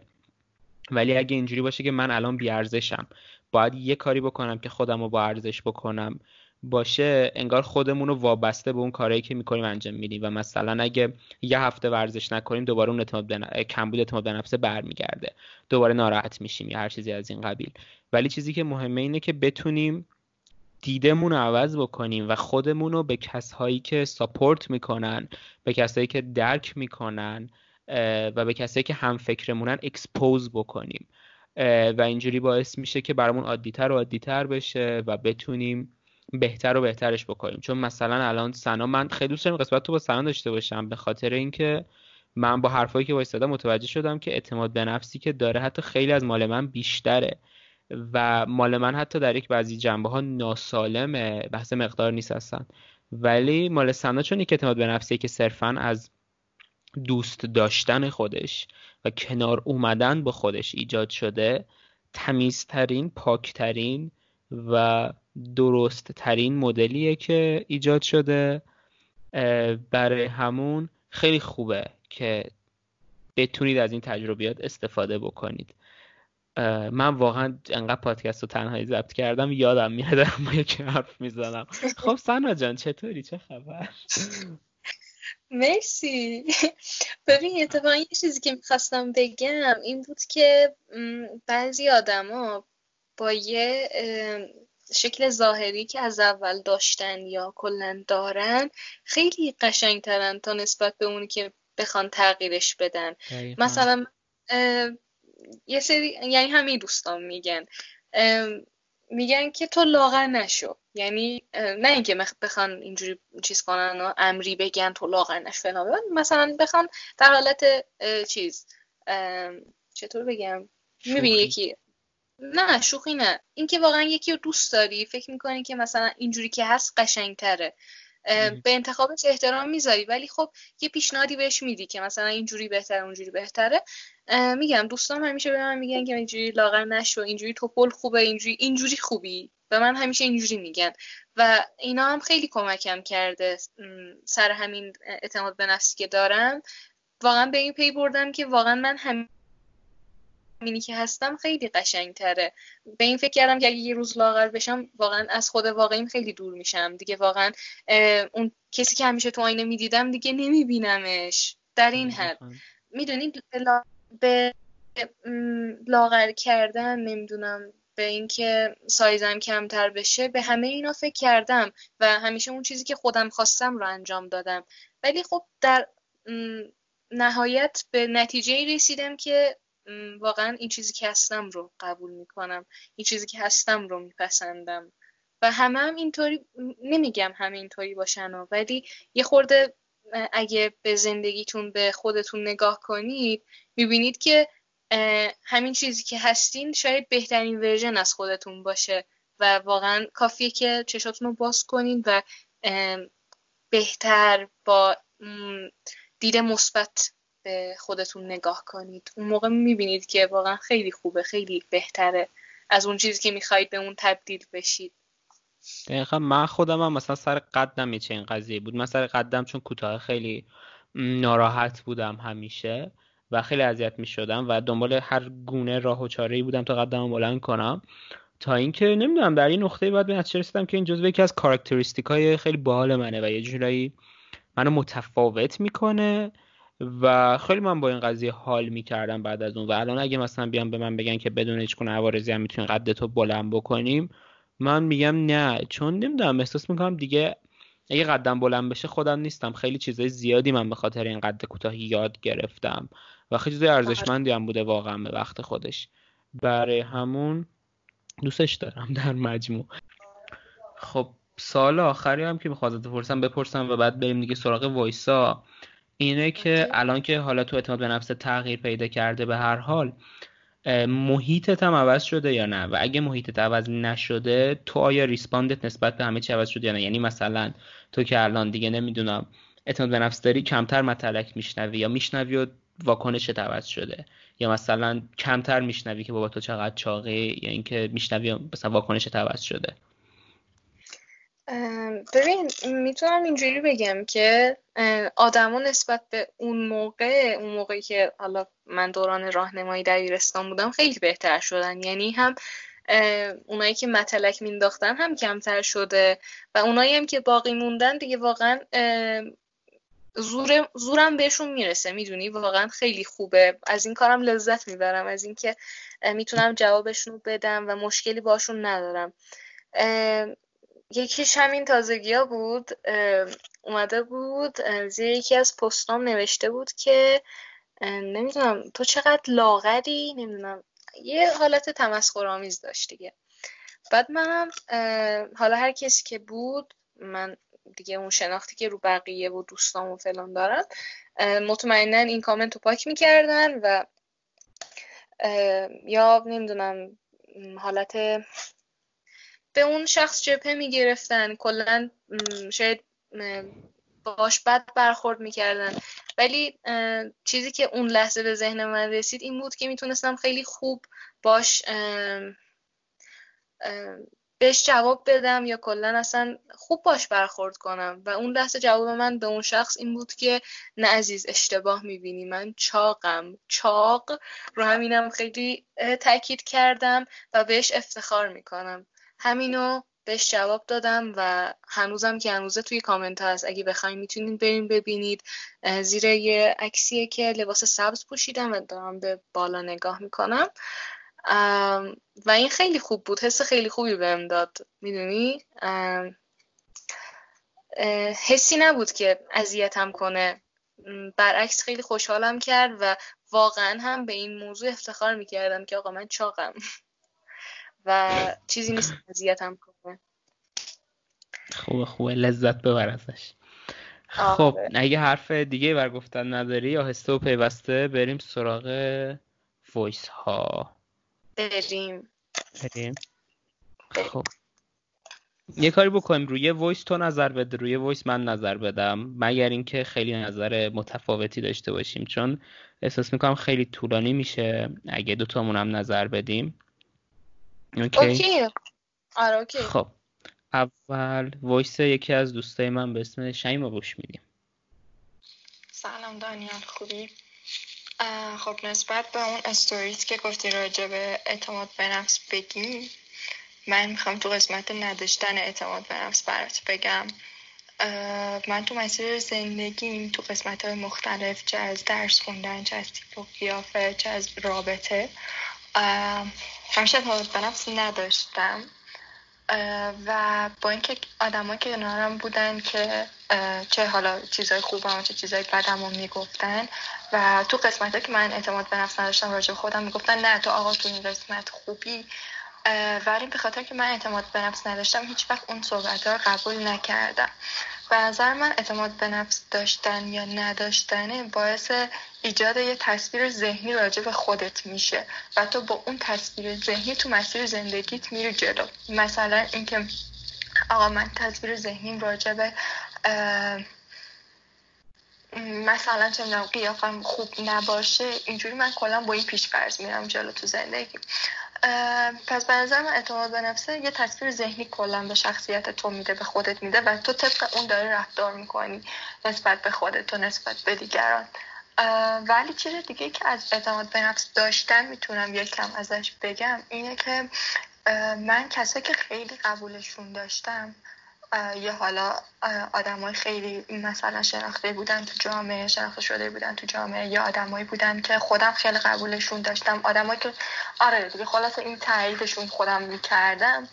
ولی اگه اینجوری باشه که من الان بیارزشم باید یه کاری بکنم که خودم رو با ارزش بکنم باشه، انگار خودمون رو وابسته به اون کارهایی که میکنیم انجام میدیم و مثلا اگه یه هفته ورزش نکنیم دوباره اون کمبود اعتماد به نفس برمیگرده، دوباره ناراحت میشیم یا هر چیزی از این قبیل. ولی چیزی که مهمه اینه که بتونیم دیدمون رو عوض بکنیم و خودمون رو به کسایی که ساپورت میکنن، به کسایی که درک میکنن و به کسایی که هم فکرمونن اکسپوز بکنیم و اینجوری باعث میشه که برامون عادی‌تر و عادی‌تر بشه و بتونیم بهتر و بهترش بکنیم. چون مثلا الان سنا، من خیلی دوست دارم قسمت تو با سنا داشته باشم به خاطر اینکه من با حرفایی که وایسادم متوجه شدم که اعتماد به نفسی که داره حتی خیلی از مال من بیشتره و مال من حتی در یک بعضی جنبه‌ها ناسالمه، بحث مقدار نیست اصلا، ولی مال سنا چون یک اعتماد به نفسی که صرفاً از دوست داشتن خودش و کنار اومدن با خودش ایجاد شده، تمیزترین، پاکترین و درستترین مدلیه که ایجاد شده. برای همون خیلی خوبه که بتونید از این تجربیات استفاده بکنید. من واقعا انقدر پادکست رو تنهایی ضبط کردم یادم میاد ما که حرف میزنم. خب سنا جان چطوری؟ چه خبر؟ مرسی. ببین اتفاقا یه چیزی که میخواستم بگم این بود که بعضی آدما با یه شکل ظاهری که از اول داشتن یا کلا دارن خیلی قشنگترن تا نسبت به اونی که بخوان تغییرش بدن. مثلا یه سری، یعنی همه دوستان میگن که تو لاغر نشو، یعنی نه اینکه بخوان اینجوری چیز کنن و امری بگن تو لاغر نشو فلان، مثلا بخوان در حالت چیز چطور بگم، میبینی یکی، نه شوخی نه، اینکه واقعا یکی رو دوست داری، فکر میکنی که مثلا اینجوری که هست قشنگتره، به انتخابش احترام میذاری، ولی خب یه پیشنهادی بهش میدی که مثلا اینجوری بهتره اونجوری بهتره. میگم دوستام همیشه به من میگن که اینجوری لاغر نشو، اینجوری توپل خوبه، اینجوری خوبی، به من همیشه اینجوری میگن و اینا هم خیلی کمکم کرده سر همین اعتماد به نفسی که دارم. واقعا به این پی بردم که واقعا من همینی که هستم خیلی قشنگتره. به این فکر کردم که اگه یه روز لاغر بشم واقعا از خود واقعیم خیلی دور میشم دیگه، واقعا اون کسی که همیشه تو آینه میدیدم دیگه نمیبینمش. در این حد میدونید به لاغر کردن، نمیدونم، به اینکه سایزم کمتر بشه، به همه اینا فکر کردم و همیشه اون چیزی که خودم خواستم رو انجام دادم، ولی خب در نهایت به نتیجه رسیدم که واقعا این چیزی که هستم رو قبول میکنم، این چیزی که هستم رو میپسندم و همه هم اینطوری نمیگم همه اینطوری باشن و ولی یه خورده اگه به زندگیتون به خودتون نگاه کنید میبینید که همین چیزی که هستین شاید بهترین ورژن از خودتون باشه و واقعا کافیه که چشاتون رو باز کنید و بهتر با دید مثبت به خودتون نگاه کنید. اون موقع میبینید که واقعا خیلی خوبه، خیلی بهتره از اون چیزی که میخواید به اون تبدیل بشید. دقیقا من خودم هم مثلا سر قدم چه این قضیه بود. من سر قدم چون کوتاه خیلی ناراحت بودم همیشه و خیلی اذیت میشدم و دنبال هر گونه راه و چاره‌ای بودم تا قدمو بلند کنم تا اینکه نمیدونم در یه نقطه‌ای بعد به نتیجه رسیدم که این جزو یکی از کاراکتریستیک‌های خیلی باحال منه و یه جورایی منو متفاوت میکنه و خیلی من با این قضیه حال میکردم بعد از اون. و الان اگه مثلا بیان به من بگن که بدون هیچ گونه عوارضی هم میتونی قدتو بلند بکنیم، من میگم نه، چون نمیدونم احساس میکنم دیگه اگه قدم بلند بشه خودم نیستم. خیلی چیزای زیادی من به خاطر این قد کوتاه یاد گرفتم و خیلی چیزای ارزشمندی هم بوده واقعا به وقت خودش. برای همون دوستش دارم در مجموع. خب سال آخری هم که میخواستم بپرسم و بعد بریم دیگه سراغ وایسا اینه که الان که حالا تو اعتماد به نفس تغییر پیدا کرده، به هر حال محیطت هم عوض شده یا نه؟ و اگه محیطت عوض نشده تو آیا ریسپاندت نسبت به همه چی عوض شده یا نه؟ یعنی مثلا تو که الان دیگه نمیدونم اعتماد به نفس داری کمتر مطلق میشنوی یا میشنوی و واکنشت عوض شده، یا مثلا کمتر میشنوی که بابا تو چقدر چاقی، یا اینکه میشنوی مثلا واکنشت عوض شده؟ ببین میتونم اینجوری بگم که آدما نسبت به اون موقعی که حالا من دوران راهنمایی دبیرستان بودم خیلی بهتر شدن. یعنی هم اونایی که متلک مینداختن هم کمتر شده و اونایی هم که باقی موندن دیگه واقعا زورم بهشون میرسه. میدونی واقعا خیلی خوبه، از این کارم لذت میبرم، از این که میتونم جوابشون رو بدم و مشکلی باشون ندارم. یکیش همین تازگی‌ها بود. اومده بود زیر یکی از پستام نوشته بود که نمیدونم تو چقدر لاغری، نمیدونم یه حالت تمسخرآمیز داشت دیگه. بعد منم حالا هر کسی که بود، من دیگه اون شناختی که رو بقیه و دوستام و فلان دارم مطمئنا این کامنت رو پاک می‌کردن و یا نمیدونم حالت به اون شخص جبهه میگرفتن، کلا شاید باش بد برخورد میکردن. ولی چیزی که اون لحظه به ذهن من رسید این بود که میتونستم خیلی خوب باش بهش جواب بدم یا کلا اصلا خوب باش برخورد کنم و اون لحظه جواب من به اون شخص این بود که نه عزیز اشتباه میبینی، من چاق رو همینم خیلی تاکید کردم و بهش افتخار میکنم. همینو بهش جواب دادم و هنوزم که هنوزه توی کامنت هست، اگه بخواید میتونید بریم ببینید. زیر یه عکسیه که لباس سبز پوشیدم و دارم به بالا نگاه میکنم و این خیلی خوب بود، حس خیلی خوبی بهم داد. میدونی حسی نبود که اذیتم کنه، برعکس خیلی خوشحالم کرد و واقعا هم به این موضوع افتخار میکردم که آقا من چاقم و چیزی نیست اذیتم کنه. خوبه لذت ببر ازش. خب اگه حرف دیگه بر گفتن نداری یا آهسته و پیوسته بریم سراغ وایس ها. بریم. خب یه کاری بکنیم، روی وایس تو نظر بده، روی وایس من نظر بدم، مگر اینکه خیلی نظر متفاوتی داشته باشیم، چون احساس میکنم خیلی طولانی میشه اگه دوتامون هم نظر بدیم. اوکی. خب اول وایس یکی از دوستای من به اسم شایما گوش میدیم. سلام دانیال، خوبی؟ خب نسبت به اون استوریت که گفتی راجع به اعتماد به نفس بگیم، من میخوام تو قسمت نداشتن اعتماد به نفس برات بگم. من تو مسیر زندگیم تو قسمت‌های مختلف، چه از درس خوندن، چه از تیپ و قیافه، چه از رابطه، همیشه اعتماد به نفس نداشتم و با اینکه آدمایی که کنارم بودن که چه حالا چیزای خوبم و چه چیزای بدمو میگفتن و تو قسمتایی که من اعتماد به نفس نداشتم راجع به خودم میگفتن نه تو آقا تو این قسمت خوبی ولی به خاطر که من اعتماد به نفس نداشتم هیچ وقت اون صحبت‌ها رو قبول نکردم. به نظر من اعتماد به نفس داشتن یا نداشتن باعث ایجاد یه تصویر ذهنی راجع به خودت میشه و تو با اون تصویر ذهنی تو مسیر زندگیت میری جلو. مثلا اینکه آقا من تصویر ذهنیم راجع به مثلا چنان قیافم خوب نباشه، اینجوری من کلا با این پیش فرض میرم جلو تو زندگی. پس به نظر من اعتماد به نفس یه تصویر ذهنی کلا به شخصیت تو میده، به خودت میده و تو طبق اون داری رفتار میکنی نسبت به خودت و نسبت به دیگران. ولی چیز دیگه که از اعتماد به نفس داشتن میتونم یکم ازش بگم اینه که من کسایی که خیلی قبولشون داشتم یا حالا آدمای خیلی مثلا شناخته بودن تو جامعه، شناخته شده بودن تو جامعه، یا آدمایی بودن که خودم خیلی قبولشون داشتم، آدمایی که آره دیگه خلاصه این تعریفشون خودم می‌کردم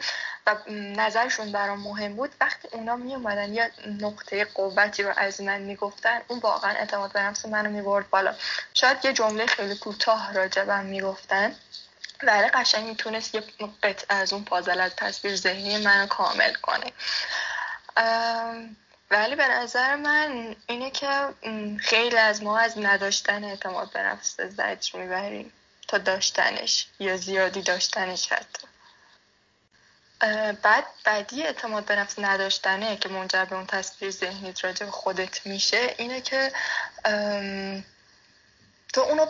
و نظرشون برام مهم بود، وقتی اونا میومدن یا نقطه قوتی رو از من میگفتن اون واقعا اعتماد به نفس منو میبرد بالا. شاید یه جمله خیلی کوتاه راجبم میگفتن ولی قشنگ میتونست یه قطعه از اون پازل از تصویر ذهنی منو کامل کنه. ولی به نظر من اینه که خیلی از ما از نداشتن اعتماد به نفس زجر میبریم تا داشتنش یا زیادی داشتنش. حتی بعدی اعتماد به نفس نداشتنه که منجر به اون تصویر ذهنی راجع به خودت میشه اینه که تو اونو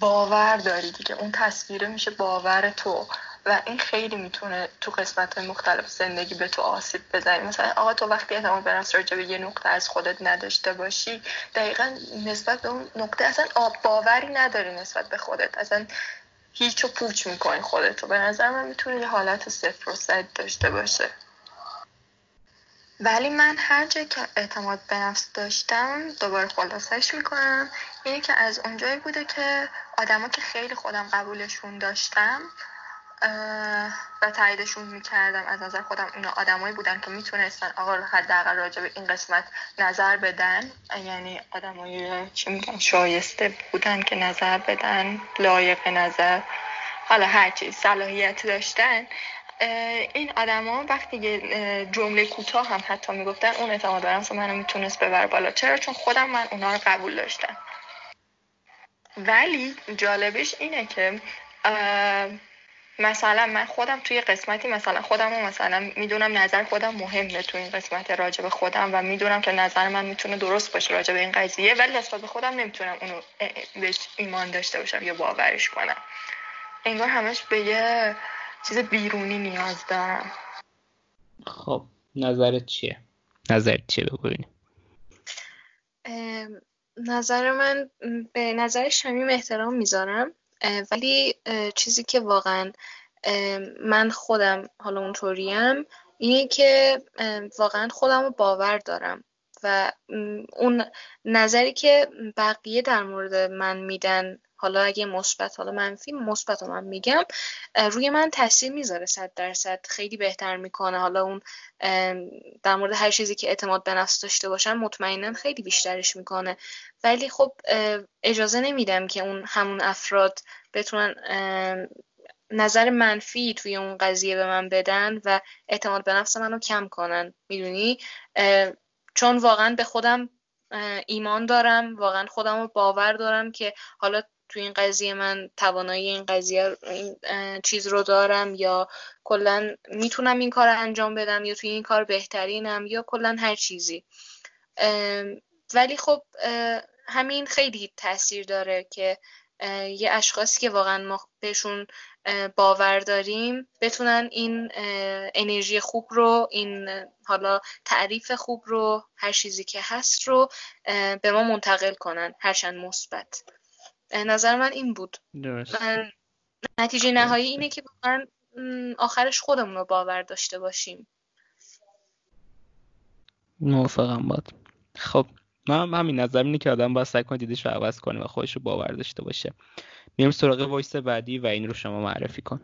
باور داری دیگه، اون تصویره میشه باور تو و این خیلی میتونه تو قسمت‌های مختلف زندگی به تو آسیب بزنه. مثلا آقا تو وقتی اعتماد به نفس راجع به یه نقطه از خودت نداشته باشی دقیقاً نسبت به اون نقطه اصلا باوری نداری، نسبت به خودت اصلا هیچو پوچ میکنی خودتو. به نظر من میتونه یه حالت 0 و 100 داشته باشه. ولی من هر جا که اعتماد به نفس داشتم، دوباره خلاصش میکنم، اینه که از اونجایی بوده که آدما که خیلی خودم قبولشون داشتم و تاییدشون میکردم، از نظر خودم اونا آدمایی بودن که میتونستن آقا حداقل راجع به این قسمت نظر بدن، یعنی آدمایی چی میگم شایسته بودن که نظر بدن، لایق نظر، حالا هر چی صلاحیت داشتن. این آدما وقتی یه جمله کوتاه هم حتی میگفتن اون اعتماد به نفس منو میتونست ببره بالا. چرا؟ چون خودم من اونا رو قبول داشتم. ولی جالبش اینه که مثلا من خودم توی قسمتی مثلا خودمو مثلا میدونم نظر خودم مهمه تو این قسمت راجع به خودم و میدونم که نظر من میتونه درست باشه راجع به این قضیه، ولی نسبت به خودم نمیتونم اونو بهش ایمان داشته باشم یا باورش کنم. انگار همش به یه چیز بیرونی نیاز دارم. خب نظرت چیه بگوینیم؟ نظر من به نظر شمیم احترام میذارم، ولی چیزی که واقعا من خودم حالا اونطوریم اینه که واقعا خودم رو باور دارم و اون نظری که بقیه در مورد من میدن، حالا اگه مثبت حالا منفی، مثبت رو من میگم، روی من تاثیر میذاره 100%، خیلی بهتر میکنه. حالا اون در مورد هر چیزی که اعتماد به نفس داشته باشم مطمئنا خیلی بیشترش میکنه، ولی خب اجازه نمیدم که اون همون افراد بتونن نظر منفی توی اون قضیه به من بدن و اعتماد به نفس منو کم کنن، میدونی، چون واقعا به خودم ایمان دارم، واقعا خودم رو باور دارم که حالا تو این قضیه من توانایی این قضیه این چیز رو دارم یا کلا میتونم این کار رو انجام بدم یا توی این کار بهترینم یا کلا هر چیزی. ولی خب همین خیلی تاثیر داره که یه اشخاصی که واقعا ما بهشون باور داریم بتونن این انرژی خوب رو، این حالا تعریف خوب رو، هر چیزی که هست رو به ما منتقل کنن، هرچند مثبت. نظر من این بود. من نتیجه نهایی اینه که واقعا آخرش خودمون رو باور داشته باشیم. موافقم باد. خب من همین نظرم اینه که آدم باید سعی کنه دیدش رو عوض کنه و خودش رو باور داشته باشه. میریم سراغ وایس بعدی و این رو شما معرفی کن.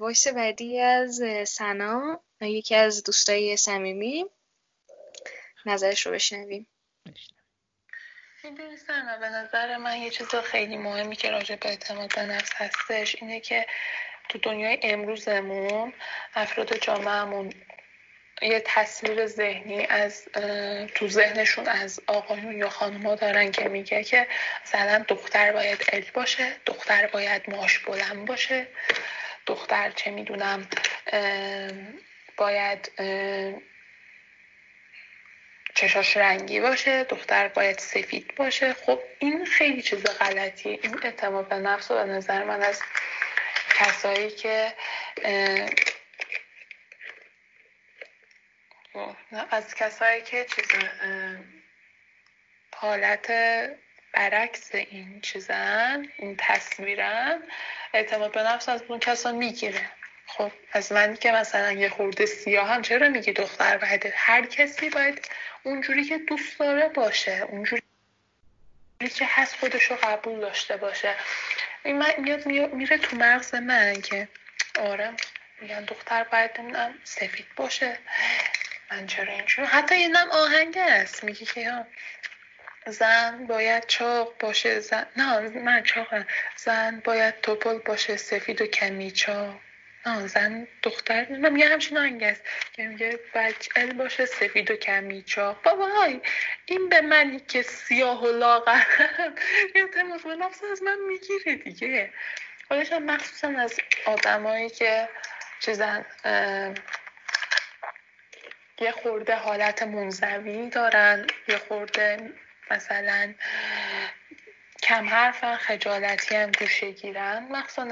وایس بعدی از سنا، یکی از دوستای صمیمی، نظرش رو بشنویم. میدونی سنا، به نظر من یه چیز خیلی مهمی که راجع به اعتماد به نفس هستش اینه که تو دنیای امروزمون افراد جامعهمون یه تصویر ذهنی از تو ذهنشون از آقایون یا خانم‌ها دارن که میگه که مثلا دختر باید علم باشه، دختر باید معاش بلند باشه، دختر چه میدونم باید چشاش رنگی باشه، دختر باید سفید باشه. خب این خیلی چیز غلطیه. این اعتماد به نفس و به نظر من از کسایی که حالت برعکس این چیزن، این تصویرن، اعتماد به نفس از اون کسا میگیره. خب از من که مثلا یه خورده سیاه هم چرا میگی دختر باید؟ هر کسی باید اونجوری که دوست داره باشه، اونجوری که هست خودشو قبول داشته باشه. میره تو مغز من که آره میگن دختر باید نمیدونم سفید باشه، من چرا اینجوری؟ حتی یه نم آهنگ هست میگی که ها زن باید چاق باشه، زن باید توپل باشه، سفید و کمی چاق، زن دختر میگه همچین آهنگ هست که میگه بچل باشه، سفید و کمی چاق. بابای این به منی که سیاه و لاغرم یه تماس به نفس از من میگیره دیگه. خودش هم مخصوصا از آدمایی که چیزن یه خورده حالت منزوی دارن، یه خورده مثلا کم حرفن، خجالتی هم گوشه گیرن، مخصوصا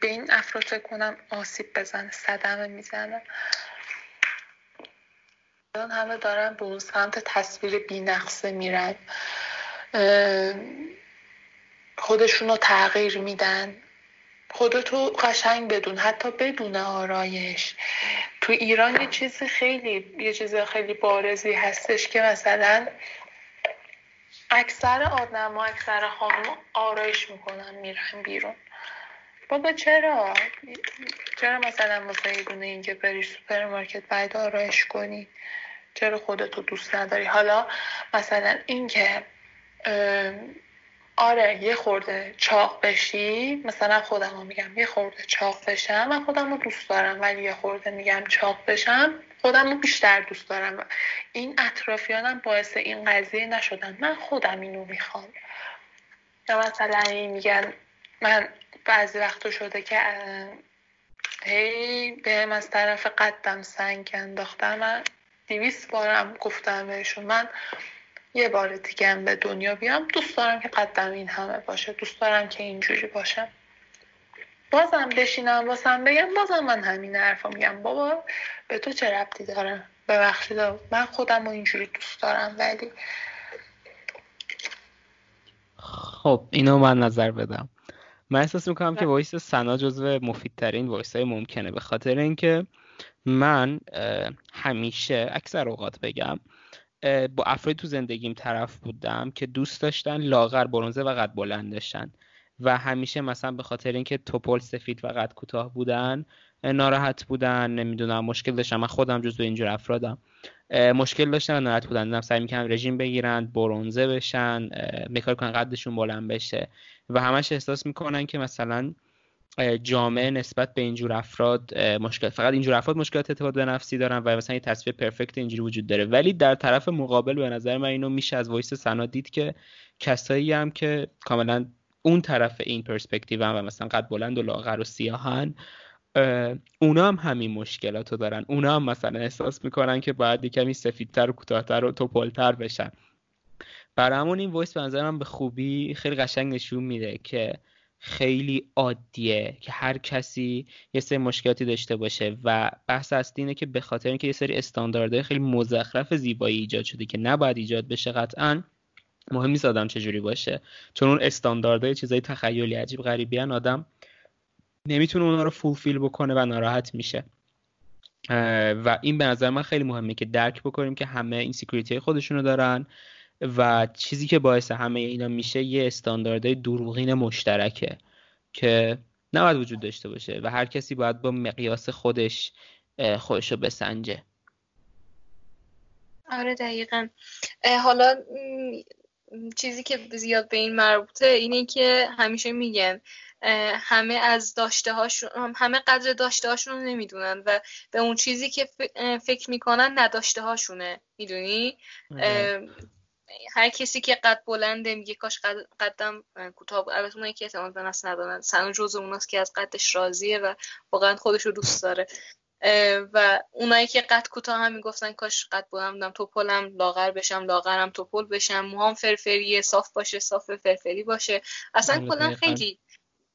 به این افراد کنم آسیب بزن، صدمه میزنم. همه دارن به اون سمت تصویر بی نقصه میرن، خودشون رو تغییر میدن. خودتو قشنگ بدون، حتی بدون آرایش. تو ایران یه چیز خیلی بارزی هستش که مثلا اکثر آدم‌ها، اکثر خانم‌ها آرایش میکنن میرن بیرون. بابا چرا مثلا واسه دونه اینکه بری سوپرمارکت باید آرایش کنی؟ چرا خودتو دوست نداری؟ حالا مثلا اینکه آره یه خورده چاق بشی، مثلا خودم رو میگم یه خورده چاق بشم، من خودم رو دوست دارم، ولی یه خورده میگم چاق بشم خودم رو بیشتر دوست دارم. این اطرافیانم باعث این قضیه نشدن، من خودم اینو میخوام. یا مثلا میگن من بعضی وقتا شده که هی بهم از طرف قدم سنگ انداختم. من 200 بارم گفتم بهشون من یه بار دیگه هم به دنیا بیام دوست دارم که قدم این همه باشه، دوست دارم که اینجوری باشم. بازم بشینم بازم بگم، بازم من همین حرفا میگم. بابا به تو چه ربطی داره؟ ببخشید من خودم رو اینجوری دوست دارم. ولی خب اینو من نظر بدم، من احساس میکنم که وایس سنا جزو مفیدترین وایس های ممکنه، به خاطر اینکه من همیشه اکثر اوقات بگم با افراد تو زندگیم طرف بودم که دوست داشتن لاغر برنزه و قد بلند داشتن و همیشه مثلا به خاطر اینکه توپل سفید و قد کوتاه بودن ناراحت بودن، نمیدونم مشکل داشتن. من خودم جزو اینجور افرادم، مشکل داشتن و ناراحت بودن، سعی می‌کردم رژیم بگیرن، برنزه بشن، می‌کار کنن قدشون بلند بشه و همش احساس می‌کنن که مثلا جامعه نسبت به اینجور افراد مشکل، فقط اینجور افراد مشکلات اعتماد به نفسی دارن و مثلا یه تصویر پرفکت اینجوری وجود داره. ولی در طرف مقابل به نظر من اینو میشه از وایس سنا دید که کسایی هم که کاملا اون طرف این پرسپکتیو هم و مثلا قد بلند و لاغر و سیاهن، اونا هم همین مشکلاتو دارن، اونا هم مثلا احساس میکنن که باید یکمی سفیدتر و کوتاه‌تر و توپل‌تر بشن. برامون این وایس به نظر من به خوبی خیلی قشنگ نشون میده که خیلی عادیه که هر کسی یه سری مشکلاتی داشته باشه و بحث اصلی اینه که به خاطر اینکه یه سری استانداردهای خیلی مزخرف زیبایی ایجاد شده که نباید ایجاد بشه، قطعاً مهم نیست آدم چجوری باشه، چون اون استانداردهای چیزای تخیلی عجیب غریبی ان، آدم نمیتونه اونا رو فولفیل بکنه و ناراحت میشه. و این به نظر من خیلی مهمه که درک بکنیم که همه این سکیوریتی خودشونو دارن و چیزی که باعث همه اینا میشه یه استانداردهای دروغین مشترکه که نباید وجود داشته باشه و هر کسی باید با مقیاس خودشو بسنجه. آره دقیقاً. حالا چیزی که زیاد به این مربوطه اینه که همیشه میگن همه از داشته هاشون، همه قدر داشته هاشون رو نمیدونن و به اون چیزی که فکر میکنن نداشته هاشونه، میدونی؟ هر کسی که قد بلنده میگه کاش قدم کوتاه بود. البته اونایی که اعتماد به نفس ندارن، سنا جزو اوناست که از قدش راضیه و واقعا خودش رو دوست داره، و اونایی که قد کوتاه هم میگفتن کاش قد بلندم، توپلم لاغر بشم، لاغرم توپل بشم، موهام فرفریه، صاف باشه، صاف فرفری باشه. اصلا کلا خیلی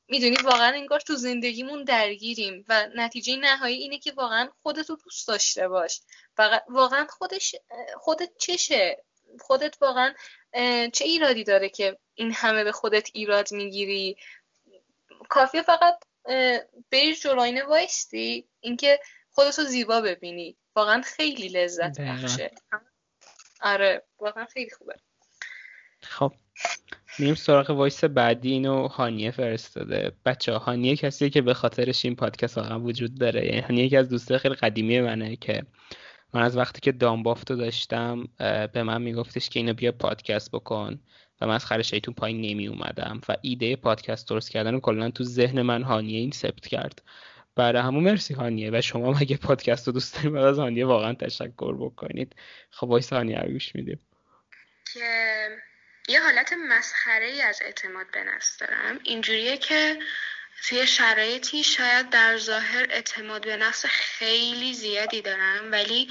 میدونی واقعا انگار تو زندگیمون درگیریم و نتیجه نهایی اینه که واقعا خودتو دوست داشته باش. واقعا خودت چشه؟ خودت واقعا چه ایرادی داره که این همه به خودت ایراد میگیری؟ کافیه فقط بری جلوینه وایستی، اینکه خودتو زیبا ببینی. واقعا خیلی لذت بخشه. آره واقعا خیلی خوبه. خب میریم سراغ وایس بعدی. اینو هانیه فرستاده. بچه هانیه کسیه که به خاطرش این پادکست واقعا وجود داره. هانیه یکی از دوستای خیلی قدیمی منه که من از وقتی که دامبافتو داشتم به من میگفتش که اینو بیا پادکست بکن و من از خر شیطون پایین نمی اومدم و ایده پادکست درست کردن کلا تو ذهن من هانیه این ثبت کرد. برای همون مرسی هانیه. و شما مگه پادکست رو دوست دارید از هانیه واقعا تشکر بکنید. خب وایس هانیه رو گوش میدیم. که یه حالت مسخره‌ای از اعتماد به نفس دارم. اینجوریه که توی شرایطی شاید در ظاهر اعتماد به نفس خیلی زیادی دارم ولی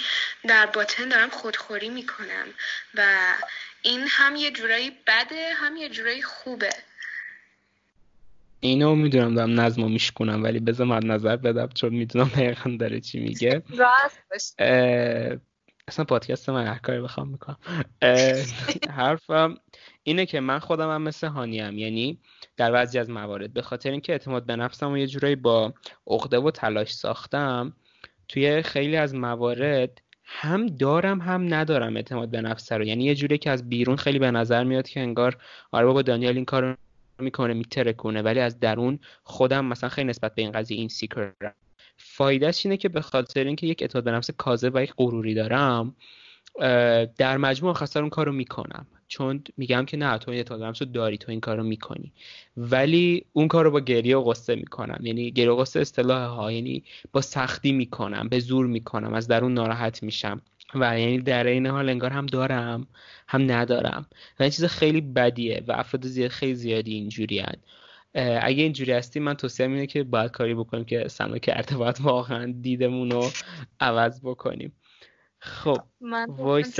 در باطن دارم خودخوری میکنم و این هم یه جورایی بده هم یه جورایی خوبه. اینو میدونم دارم نظمو میشکنم ولی بذار من نظر بدم چون میدونم دقیقا داره چی میگه. اصلا پادکست من احکاری بخوام میکنم. حرفم اینه که من خودم هم مثل هانیم، یعنی در بعضی از موارد به خاطر اینکه اعتماد به نفسم و یه جورایی با عقده و تلاش ساختم، توی خیلی از موارد هم دارم هم ندارم اعتماد به نفس رو. یعنی یه جوری که از بیرون خیلی به نظر میاد که انگار آره بابا دانیال این کارو میکنه میترکونه، ولی از درون خودم مثلا خیلی نسبت به این قضیه این سیکر. فایدهش اینه که به خاطر اینکه یک اعتماد به نفس کاذب و یک غروری دارم، در مجموع خاصا اون کارو میکنم چون میگم که نه تو این اعتماد به نفس رو داری، تو این کارو میکنی، ولی اون کارو با گریه و غصه میکنم. یعنی گریه و غصه اصطلاح ها، یعنی با سختی میکنم، به زور میکنم، از درون ناراحت میشم و یعنی در این حال انگار هم دارم هم ندارم و این چیز خیلی بدیه و افراد خیلی زیادی اینجوریان. اگه اینجوری هستی من توصیه اینه که باید کاری بکنیم که سنا که ارتباط واقعا دیدمون رو عوض بکنیم. خب من وایس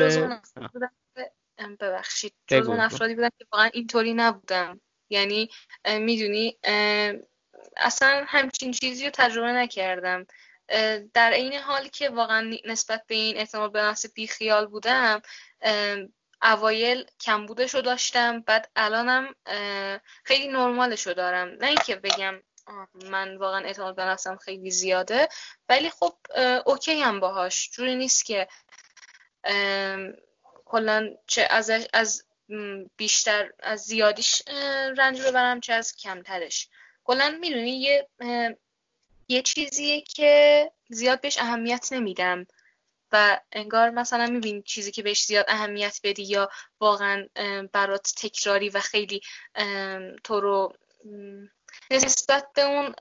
ببخشید جز اون افرادی بودم که واقعا اینطوری نبودم. یعنی میدونی اصلا همچین چیزی رو تجربه نکردم. در این حال که واقعا نسبت به این اعتماد به نفس بی خیال بودم، اوایل کمبودش رو داشتم، بعد الانم خیلی نرمالش رو دارم. نه اینکه بگم من واقعا اعتماد به نفسم خیلی زیاده ولی خب اوکی هم باهاش. جوری نیست که کلا چه از بیشتر از زیادیش رنج ببرم چه از کمترش. کلا میدونی یه چیزیه که زیاد بهش اهمیت نمیدم و انگار مثلا میبینی چیزی که بهش زیاد اهمیت بدی یا واقعا برات تکراری و خیلی تو رو نسبت به اون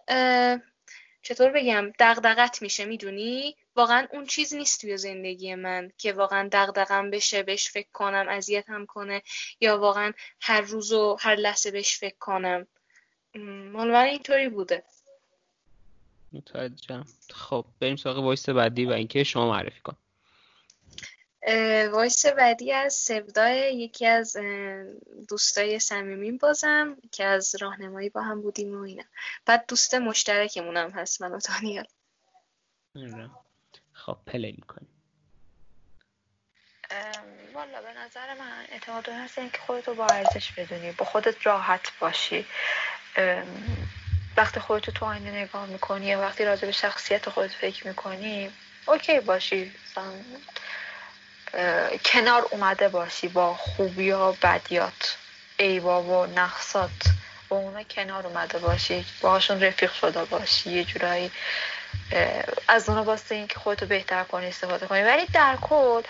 چطور بگم دغدغت میشه، میدونی واقعا اون چیز نیست توی زندگی من که واقعا دغدغم بشه، بهش فکر کنم، اذیتم کنه یا واقعا هر روز و هر لحظه بهش فکر کنم. مال من اینطوری بوده. متوجهم. خب بریم سراغ وایس بعدی و اینکه شما معرفی کن. وایس بعدی از سودای، یکی از دوستای صمیمیم بازم که از راهنمایی با هم بودیم و اینا، بعد دوست مشترکمون هم هست من و دانیال. خب پلی میکنیم. والا به نظر من اعتماد به نفس اینکه خودتو با ارزش بدونی، با خودت راحت باشی، وقتی خودتو تو آینه نگاه میکنی، وقتی راجع به شخصیت خودت فکر میکنی اوکی باشی، کنار اومده باشی با خوبی ها بدیات، عیبا و نقصات، با اونا کنار اومده باشی، باهاشون رفیق شده باشی، یه جورایی از اونا واسه اینکه خودتو بهتر کنی استفاده کنی. ولی در کل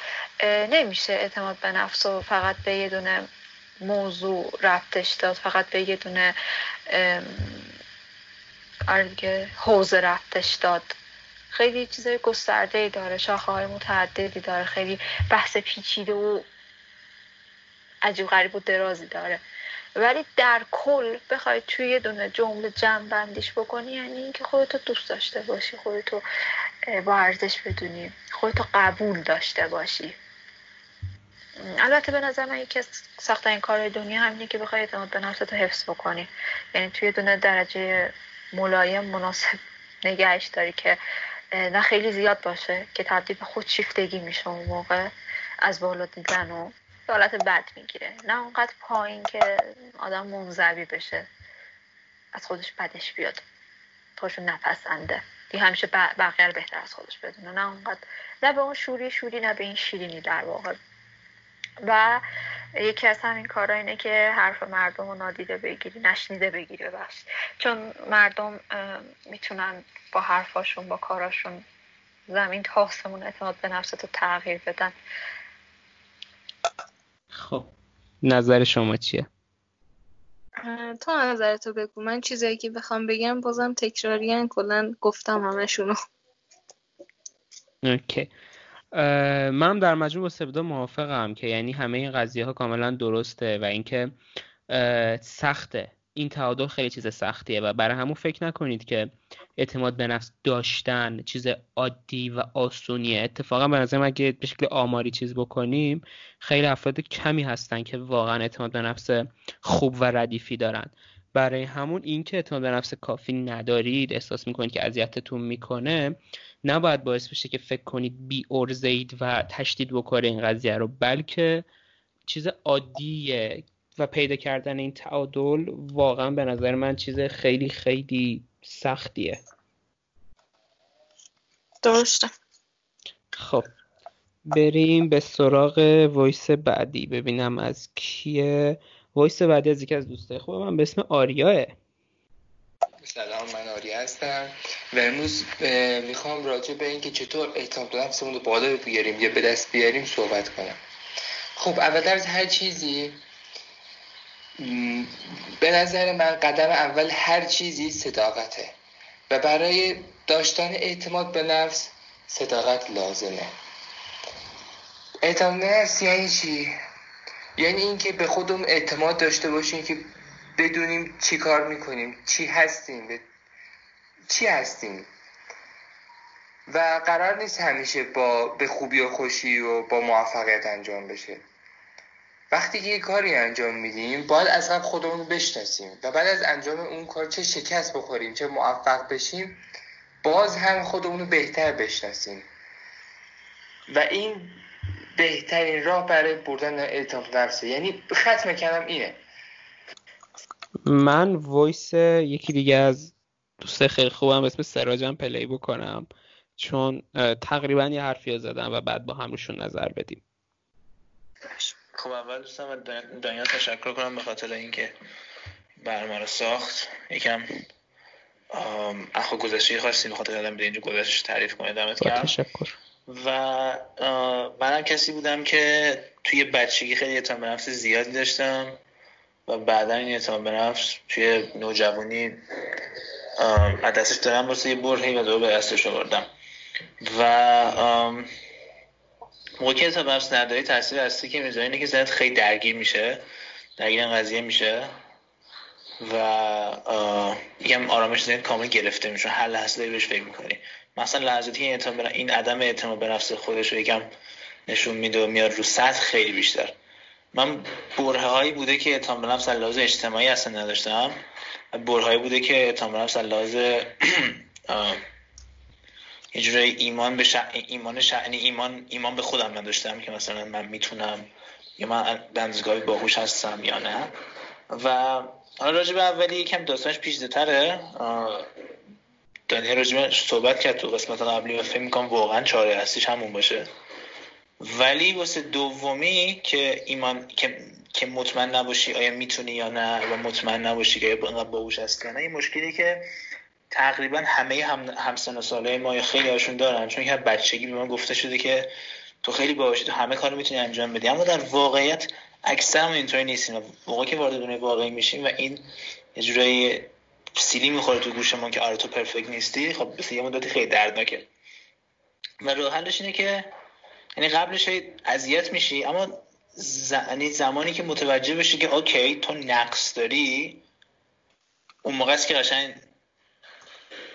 نمیشه اعتماد به نفس و فقط به یه دونه موضوع ربطش داد، فقط به یه دونه آره دیگه، حوزه رفتش داد. خیلی چیزای گسترده‌ای داره، شاخه‌های متعددی داره، خیلی بحث پیچیده و عجیب غریب و درازی داره. ولی در کل بخوای توی یه دونه جمله جمع بندیش بکنی، یعنی اینکه خودتو دوست داشته باشی، خودتو با ارزش بدونی، خودتو قبول داشته باشی. البته به نظر من یکی از سخت‌ترین کارهای دنیا همینه که بخوای اعتماد به نفستو حفظ بکنی، یعنی توی دونه درجه ملایم مناسب نگهش داری که نه خیلی زیاد باشه که تبدیل به خودشیفتگی میشه اون موقع از بالا دیدن و حالت بد میگیره، نه اونقدر پایین که آدم منزوی بشه، از خودش بدش بیاد، خودشو نپسنده، دیگه همیشه بقیه رو بهتر از خودش بدونه، نه اونقدر، نه به اون شوری نه به این شیرینی در واقع. و یکی از همین کارها اینه که حرف مردم رو نشنیده بگیری ببخشید، چون مردم میتونن با حرفاشون با کاراشون زمین تا آسمون اعتماد به نفستو تغییر بدن. خب نظر شما چیه؟ تو نظرتو بگو. من چیزایی که بخوام بگم بازم تکراریان، کلا گفتم همشونو. اوکی، من در مجموع با سبدا موافقم که یعنی همه این قضیه ها کاملا درسته و اینکه سخته، این تعادل خیلی چیز سختیه و برای همون فکر نکنید که اعتماد به نفس داشتن چیز عادی و آسونیه. اتفاقا به نظر من اگه به شکل آماری چیز بکنیم، خیلی افراد کمی هستن که واقعا اعتماد به نفس خوب و ردیفی دارن. برای همون این که اعتماد به نفس کافی ندارید، احساس میکنید که اذیتتون میکنه، نباید باعث بشه که فکر کنید بی ارزید و تشدید بکنه این قضیه رو، بلکه چیز عادیه و پیدا کردن این تعادل واقعا به نظر من چیز خیلی خیلی سختیه. درسته. خب بریم به سراغ وایس بعدی، ببینم از کیه. وایس بعدی از یکی از دوستای خوبم من به اسم آریاه. سلام، من آریا هستم و امروز میخوام راجع به اینکه چطور اعتماد به نفسمون رو بالا بیاریم یا به دست بیاریم صحبت کنم. خب اول از هر چیزی به نظر من قدم اول هر چیزی صداقته و برای داشتن اعتماد به نفس صداقت لازمه. اعتماد به نفس یعنی چی؟ یعنی اینکه به خودم اعتماد داشته باشیم که بدونیم چی کار میکنیم، چی هستیم و قرار نیست همیشه به خوبی و خوشی و با موفقیت انجام بشه. وقتی که یه کاری انجام میدیم باید از قبل خودمون رو بشناسیم و بعد از انجام اون کار، چه شکست بخوریم چه موفق بشیم، باز هم خودمون رو بهتر بشناسیم و این بهترین راه برای بردن اعتماد نفسه. یعنی ختم کلام اینه. من وایس یکی دیگه از دوست خیلی خوبم اسم سراجم پلی بکنم، چون تقریبا یه حرفی زدم و بعد با هم روشون نظر بدیم. خب اول دوستم و دانیال تشکر کنم به خاطر اینکه برنامه رو ساخت. یکم اخو گذشته خاصی به خاطر دادم به اینجا گذشتش تعریف کنه، دمت گرم. تشکر. و منم کسی بودم که توی بچگی خیلی اعتماد به نفس زیادی داشتم و بعدا این اعتماد به نفس توی نوجوانی از دستش دارم، واسه یه برهی و دوباره به دستش آوردم. و موقعی که اعتماد به نفس نداری، تاثیر هستی که میذاری اینه که ذهنت خیلی درگیر این قضیه میشه و یکم آرامش ذهن کامل گرفته میشه، هر لحظه داری بهش فکر میکنی. مثلا لحظاتی این عدم اعتماد به نفس خودش رو یکم نشون میده و میاد رو سطح خیلی بیشتر. من برهه‌هایی بوده که اعتماد به نفس از لحاظ اجتماعی اصلا نداشتم، برهه‌هایی بوده که اعتماد به نفس از لحاظ یه جوری ایمان به خودم نداشتم که مثلا من میتونم یا من بندزگاهی باهوش هستم یا نه. و حالا راجع به اولی یکم داستانش پیچیده‌تره، دانیال راجعش صحبت کرد تو قسمت قبلی و فکر می‌کنم واقعا چاره هستیش همون باشه. ولی واسه دومی که ایمان که مطمئن نباشی آیا میتونی یا نه و مطمئن نباشی که آیا باهوش هستی یا نه، این مشکلی که تقریبا همه همسن و سالای ما یا خیلی هاشون دارن، چون که بچگی به ما گفته شده که تو خیلی باهوشی، تو همه کارو میتونی انجام بدی، اما در واقعیت اکثر ما اینطوری نیستیم. موقعی که وارد دنیای واقعی میشیم و این یه جورایی سیلی میخوره تو گوشمون که آره تو پرفکت نیستی، خب مثلا یه مدتی خیلی دردناکه. و راه حلش اینه که یعنی قبلش اذیت میشی، اما زمانی که متوجه بشی که اوکی تو نقص داری، اون موقع است که قشنگ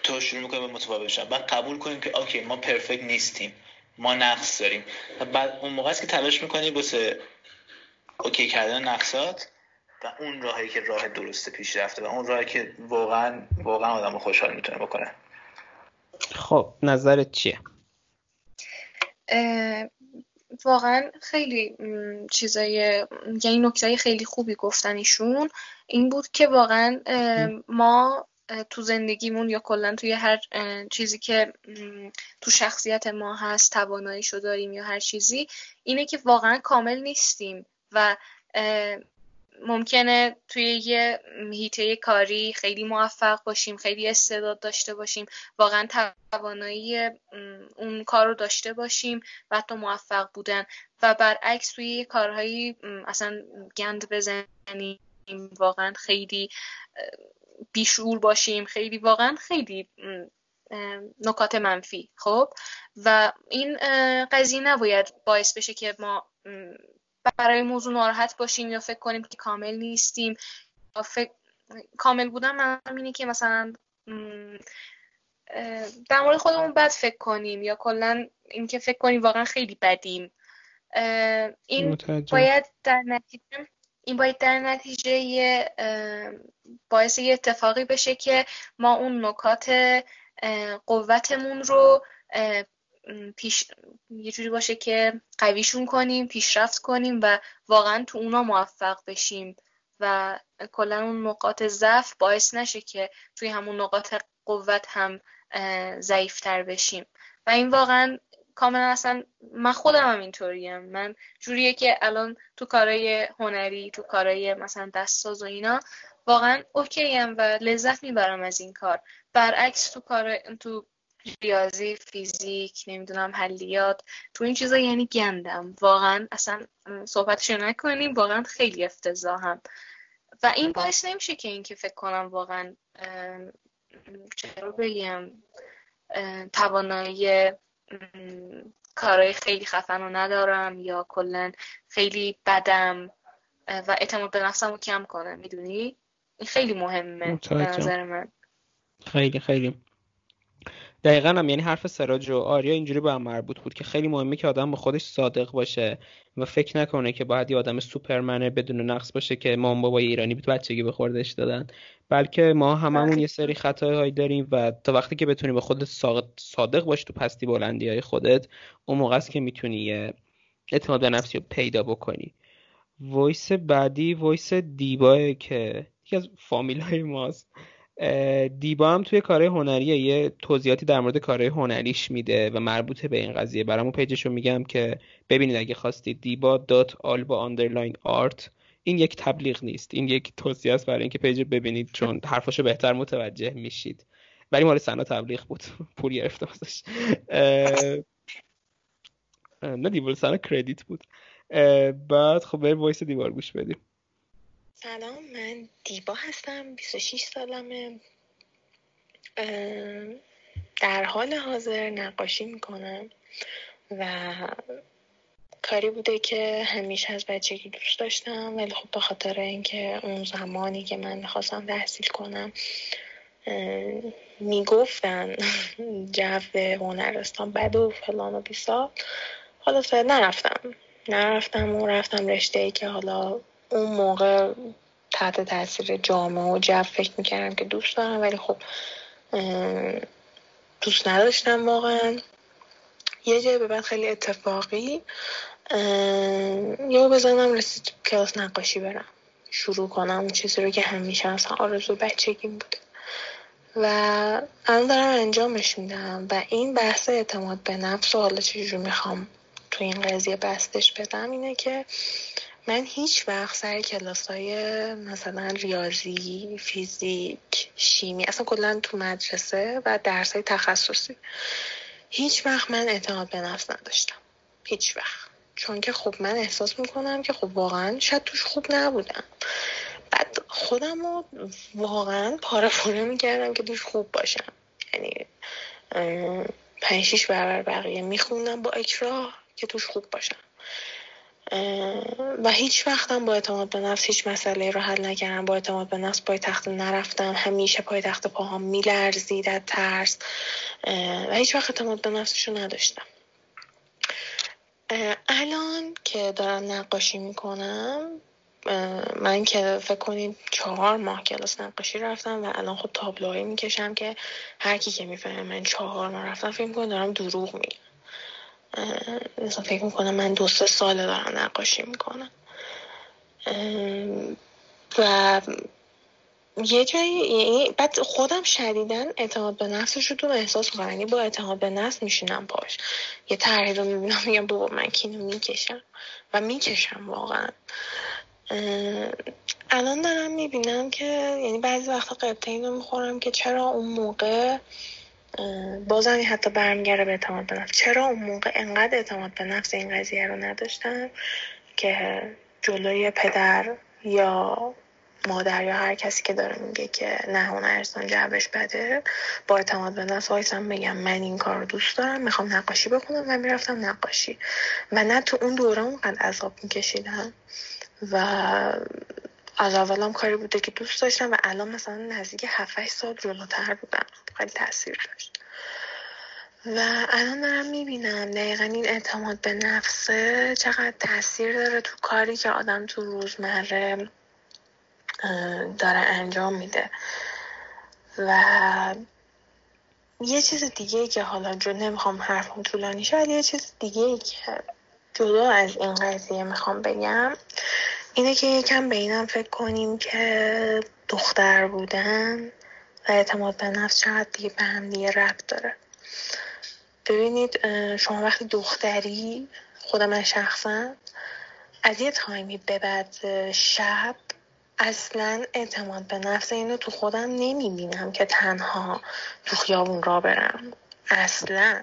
تو شروع میکنی به متوجه بشن. بعد قبول کنیم که اوکی ما پرفکت نیستیم، ما نقص داریم. بعد اون موقع است که تلاش میکنی بسه اوکی کردن نقصات و اون راهی که راه درسته پیش رفته و اون راهی که واقعا آدمو خوشحال میتونه بکنه. خب نظرت چیه؟ واقعا خیلی چیزای، یعنی نکته خیلی خوبی گفتن ایشون، این بود که واقعا ما تو زندگیمون یا کلا توی هر چیزی که تو شخصیت ما هست، تواناییشو داریم یا هر چیزی، اینه که واقعا کامل نیستیم و ممکنه توی یه حیطه کاری خیلی موفق باشیم، خیلی استعداد داشته باشیم، واقعا توانایی اون کار رو داشته باشیم و حتی موفق بودن، و برعکس توی کارهایی اصلا گند بزنیم، واقعا خیلی بیشعور باشیم، خیلی واقعا خیلی نکات منفی. خب و این قضیه نباید باعث بشه که ما برای موضوع ناراحت باشیم یا فکر کنیم که کامل نیستیم. کامل بودن معنی اینه که مثلا در مورد خودمون بد فکر کنیم یا کلا این که فکر کنیم واقعا خیلی بدیم. این باید در نتیجه یه باعث یه اتفاقی بشه که ما اون نکات قوتمون رو یه جوری باشه که قویشون کنیم، پیشرفت کنیم و واقعا تو اونا موفق بشیم و کلا اون نقاط ضعف باعث نشه که توی همون نقاط قوت هم ضعیف‌تر بشیم. و این واقعا کاملا، اصلا من خودم هم اینطوریم، من جوریه که الان تو کارهای هنری، تو کارهای مثلا دستساز و اینا واقعا اوکیم و لذت میبرم از این کار. برعکس تو ریاضی، فیزیک، نمیدونم حلیات، تو این چیزا یعنی گندم، واقعا اصلا صحبتشو نکنیم، واقعا خیلی افتضاحم. و این باعث نمیشه که اینکه فکر کنم واقعا چرا بگم توانایی کارهای خیلی خفن رو ندارم یا کلا خیلی بدم و اعتماد به نفسم رو کم کنم. میدونی این خیلی مهمه متوجه. به نظر من خیلی خیلی دقیقاً هم، یعنی حرف سراج و آریا اینجوری به هم مربوط بود که خیلی مهمه که آدم به خودش صادق باشه و فکر نکنه که باید یه آدم سوپرمنه بدون نقص باشه که مام بابای ایرانی بچگی به خوردش دادن، بلکه ما هممون یه سری خطاهایی داریم و تا وقتی که بتونی به خودت صادق باشی تو پستی بلندی‌های خودت، اون موقع است که میتونی اعتماد به نفسی رو پیدا بکنی. وایس بعدی وایس دیبا که یکی از فامیلای ماست. دیبا هم توی کارهای هنریه، یه توضیحاتی در مورد کارهای هنریش میده و مربوطه به این قضیه. برامون پیجشو میگم که ببینید اگه خواستید. diba.alba_art. این یک تبلیغ نیست، این یک توصیه است برای اینکه پیج ببینید چون حرفاشو بهتر متوجه میشید. ولی مال سنا تبلیغ بود، پول گرفتم ازش. نه دیبا سنا کردیت بود. بعد خب بریم وایس دیوار گوش بدیم. سلام، من دیبا هستم، 26 سالمه، در حال حاضر نقاشی میکنم و کاری بوده که همیشه از بچگی دوست داشتم، ولی خب به خاطر اینکه اون زمانی که من میخواستم تحصیل کنم میگفتن جو هنرستان بد و فلان و بیسا، حالا نرفتم و رفتم رشته‌ای که حالا اون موقع تحت تاثیر جامعه و جو فکر میکردم که دوست دارم، ولی خب دوست نداشتم واقعا. یه جایی به بعد خیلی اتفاقی یهو بزنم رسید کلاس نقاشی برم شروع کنم اون چیزی رو که همیشه اصلا آرزو بچگی بوده و الان دارم انجامش میدم. و این بحث اعتماد به نفس و حالا چجور میخوام تو این قضیه بستش بدم اینه که من هیچ وقت سر کلاس‌های مثلا ریاضی، فیزیک، شیمی، اصلا کلا تو مدرسه و درس‌های تخصصی هیچ وقت من اعتماد به نفس نداشتم، هیچ وقت، چون که خب من احساس میکنم که خب واقعا شاید توش خوب نبودم. بعد خودم رو واقعا پاره پاره میکردم که توش خوب باشم، یعنی 5-6 برابر بقیه میخوندم با اکراه که توش خوب باشم و هیچ وقتم با اعتماد به نفس هیچ مسئله رو حل نکردم، با اعتماد به نفس پای تخت نرفتم، همیشه پای تخت پاهام میلرزید از ترس و هیچ وقت اعتماد به نفسشو نداشتم. الان که دارم نقاشی میکنم، من که فکر کنید 4 ماه کلاس نقاشی رفتم و الان خود تابلوهایی میکشم که هر کی که میفهمه من 4 ماه رفتم فکر میکنه دارم دروغ میگم. مثلا فکر میکنم من 2-3 ساله دارم نقاشی میکنم و یه جایی بعد خودم شدیدن اعتماد به نفسش رو احساس میکنم، یعنی با اعتماد به نفس میشینم پاش، یه طرحی رو میبینم میگم بابا من کینو میکشم و میکشم واقعا. الان دارم میبینم که یعنی بعضی وقتا قبطه این رو میخورم که چرا اون موقع بازم حتی برمیگره به اعتماد به نفس، چرا اون موقع انقدر اعتماد به نفس این قضیه رو نداشتم که جلوی پدر یا مادر یا هر کسی که داره میگه که نه هنرستان جعبش بده، با اعتماد به نفس وایسم بگم من این کار رو دوست دارم، میخوام نقاشی بکنم و میرفتم نقاشی و نه تو اون دوره اونقدر عذاب میکشیدم و از اولام کاری بوده که دوست داشتم و الان مثلا نزدیک 7-8 سال جلوتر بودم، خیلی تاثیر داشت و الان دارم میبینم دقیقا این اعتماد به نفس چقدر تاثیر داره تو کاری که آدم تو روزمره داره انجام میده. و یه چیز دیگه که حالا نمیخوام حرفم طولانی شد، یه چیز دیگه که جدا از این قضیه میخوام بگم اینه که یکم به اینم فکر کنیم که دختر بودن و اعتماد به نفس چقدر دیگه به هم دیگه ربط داره. ببینید شما وقتی دختری، خود من شخصا از یه تایمی به بعد شب اصلا اعتماد به نفس اینو تو خودم نمیبینم که تنها تو خیابون را برم اصلا.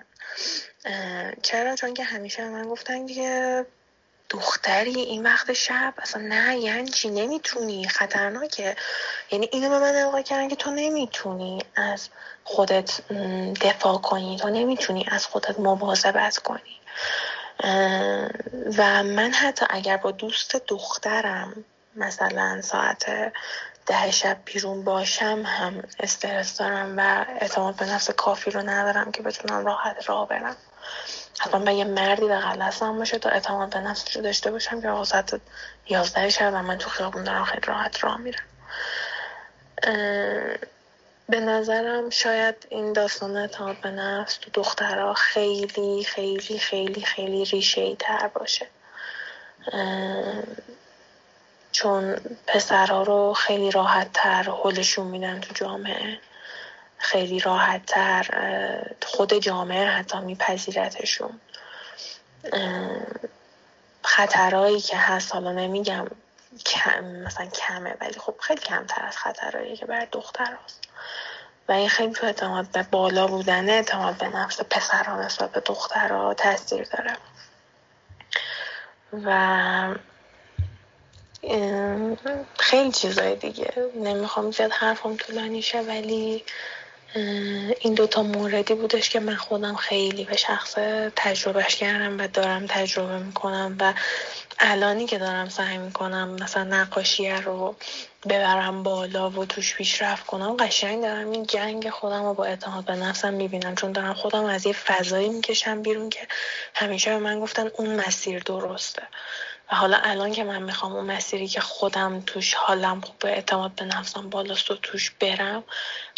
چرا؟ چون که همیشه من گفتن که دختری این وقت شب اصلا نه، یعنی چی نمیتونی، خطرناکه، یعنی اینو به من القا کردن که تو نمیتونی از خودت دفاع کنی، تو نمیتونی از خودت مواظبت کنی و من حتی اگر با دوست دخترم مثلا ساعت 10 شب بیرون باشم هم استرس دارم و اعتماد به نفس کافی رو ندارم که بتونم راحت راه برم. حتما من یه مردی بغل دستم باشه تا اعتماد به نفسش رو داشته باشم که آقا ساعت 11 شب و من تو خیابون دارم خیلی راحت راه میرم. به نظرم شاید این داستان اعتماد به نفس تو دخترها خیلی خیلی خیلی خیلی ریشه‌ای تر باشه، چون پسرها رو خیلی راحت تر هولشون میدن تو جامعه، خیلی راحت تر خود جامعه حتی میپذیرتشون. خطرهایی که هست، حالا نمیگم کم مثلا کمه، ولی خب خیلی کمتر از خطرهایی که بر دختر هست و این خیلی تو اعتماد به بالا بودن اعتماد به نفس پسرها نسبت به دخترها تاثیر داره و خیلی چیزای دیگه. نمیخوام زیاد حرفم طولانی شه، ولی این 2 تا موردی بودش که من خودم خیلی به شخص تجربهش کردم و دارم تجربه میکنم و الانی که دارم سعی میکنم مثلا نقاشی رو ببرم بالا و توش پیشرفت کنم، قشنگ دارم این جنگ خودم رو با اعتماد به نفسم میبینم، چون دارم خودم از یه فضایی میکشم بیرون که همیشه به من گفتن اون مسیر درسته و حالا الان که من میخوام اون مسیری که خودم توش حالم خوبه، اعتماد به نفسم بالاست و توش برم،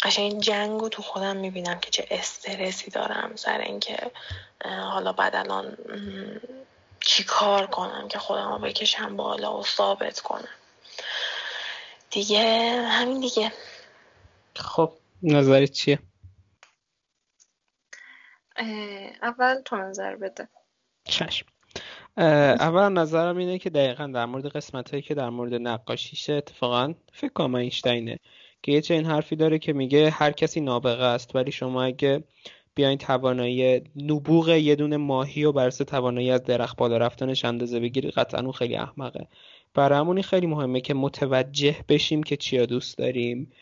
قشنگ جنگ رو تو خودم میبینم که چه استرسی دارم سر اینکه حالا بعد الان چی کار کنم که خودم رو بکشم بالا و ثابت کنم دیگه. همین دیگه. خب نظرت چیه؟ اول تو نظر بده. چشم. اول نظرم اینه که دقیقاً در مورد قسمتایی که در مورد نقاشیشه اتفاقاً فکر کنم اینشتینه که یه چنین حرفی داره که میگه هر کسی نابغه است، ولی شما اگه بیاین توانایی نبوغ یه دونه ماهی و برسه توانایی از درخت بالا رفتنش اندازه بگیری، قطعاً اون خیلی احمقه. برامون خیلی مهمه که متوجه بشیم که چیا دوست داریم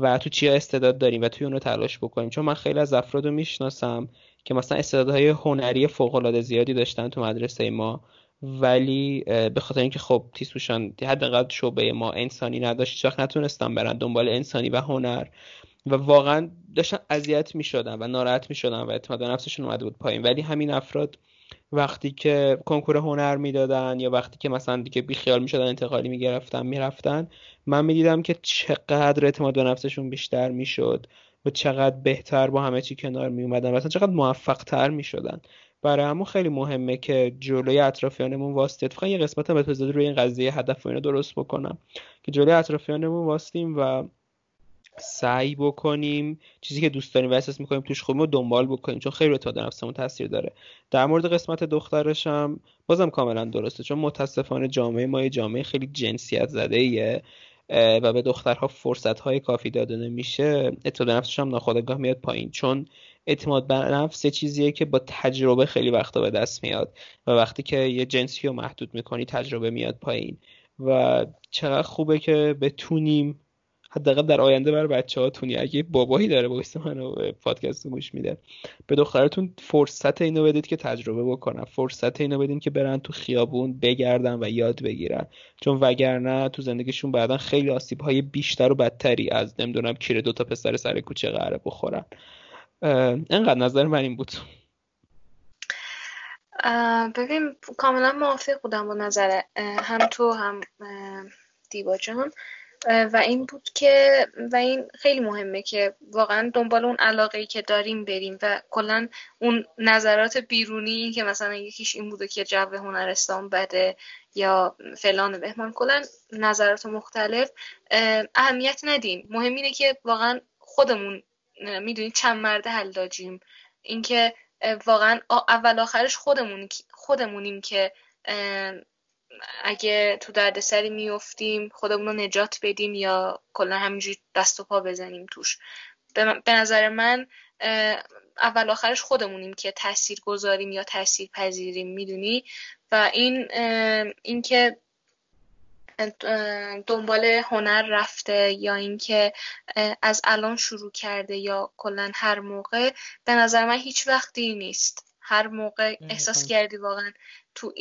و تو چیا استعداد داریم و توی اونو تلاش بکنیم. چون من خیلی از افراد رو میشناسم که مثلا استعدادهای هنری فوق‌العاده زیادی داشتن تو مدرسه ما، ولی به خاطر اینکه خب تیسوشان حداقل شعبه ما انسانی نداشت، هیچ وقت نتونستن برن دنبال انسانی و هنر و واقعا داشتن اذیت می‌شدن و ناراحت می‌شدن و اعتماد به نفسشون اومده بود پایین. ولی همین افراد وقتی که کنکور هنر میدادن یا وقتی که مثلا دیگه بیخیال میشدن انتقالی میگرفتن میرفتن، من میدیدم که چقدر اعتماد به نفسشون بیشتر میشد و چقدر بهتر با همه چی کنار میومدن و اصلا چقدر موفق تر میشدن. برای همون خیلی مهمه که جلوی اطرافیانمون واسطیم. فقط یه قسمت هم بذار روی این قضیه هدف و اینو درست بکنم که جلوی اطرافیانمون واسطیم و سعی بکنیم چیزی که دوست داریم و احساس میکنیم توش خوبیم رو دنبال بکنیم، چون خیلی اعتماد به نفسمون تاثیر داره. در مورد قسمت دخترش هم بازم کاملا درسته، چون متاسفانه جامعه ما یه جامعه خیلی جنسیت زده‌ایه و به دخترها فرصت‌های کافی داده نمیشه. اعتماد به نفسش هم ناخودآگاه میاد پایین، چون اعتماد به نفس چیزیه که با تجربه خیلی وقتا به دست میاد و وقتی که یه جنسی رو محدود میکنی تجربه میاد پایین. و چقدر خوبه که بتونیم حداقل در آینده برای بچه‌هاتون، اگه بابایی داره واسه منو پادکست گوش میده، به دخترتون فرصت اینو بدید که تجربه بکنن، فرصت اینو بدین که برن تو خیابون بگردن و یاد بگیرن، چون وگرنه تو زندگیشون بعداً خیلی آسیب‌های بیشتر و بدتری از نمیدونم کیر دو تا پسر سر کوچه قراره بخورن. اینقدر نظر من این بود. ببین کاملا موافق بودم با نظر هم تو هم دیبا جان، و این بود که و این خیلی مهمه که واقعا دنبال اون علاقه‌ای که داریم بریم و کلا اون نظرات بیرونی که مثلا یکیش این بوده که جو هنرستان بده یا فلان بهمان، کلا نظرات مختلف اهمیت ندیم. مهم اینه که واقعا خودمون میدونید چند مرد حلاجیم، این که واقعا اول آخرش خودمونیم که اگه تو دردسری میافتیم خودمون رو نجات بدیم یا کلا همینجوری دست و پا بزنیم توش. به نظر من اول آخرش خودمونیم که تأثیر گذاریم یا تأثیر پذیریم، میدونی. و این که دنبال هنر رفته یا اینکه از الان شروع کرده یا کلا هر موقع، به نظر من هیچ وقتی نیست. هر موقع احساس کردی واقعا تو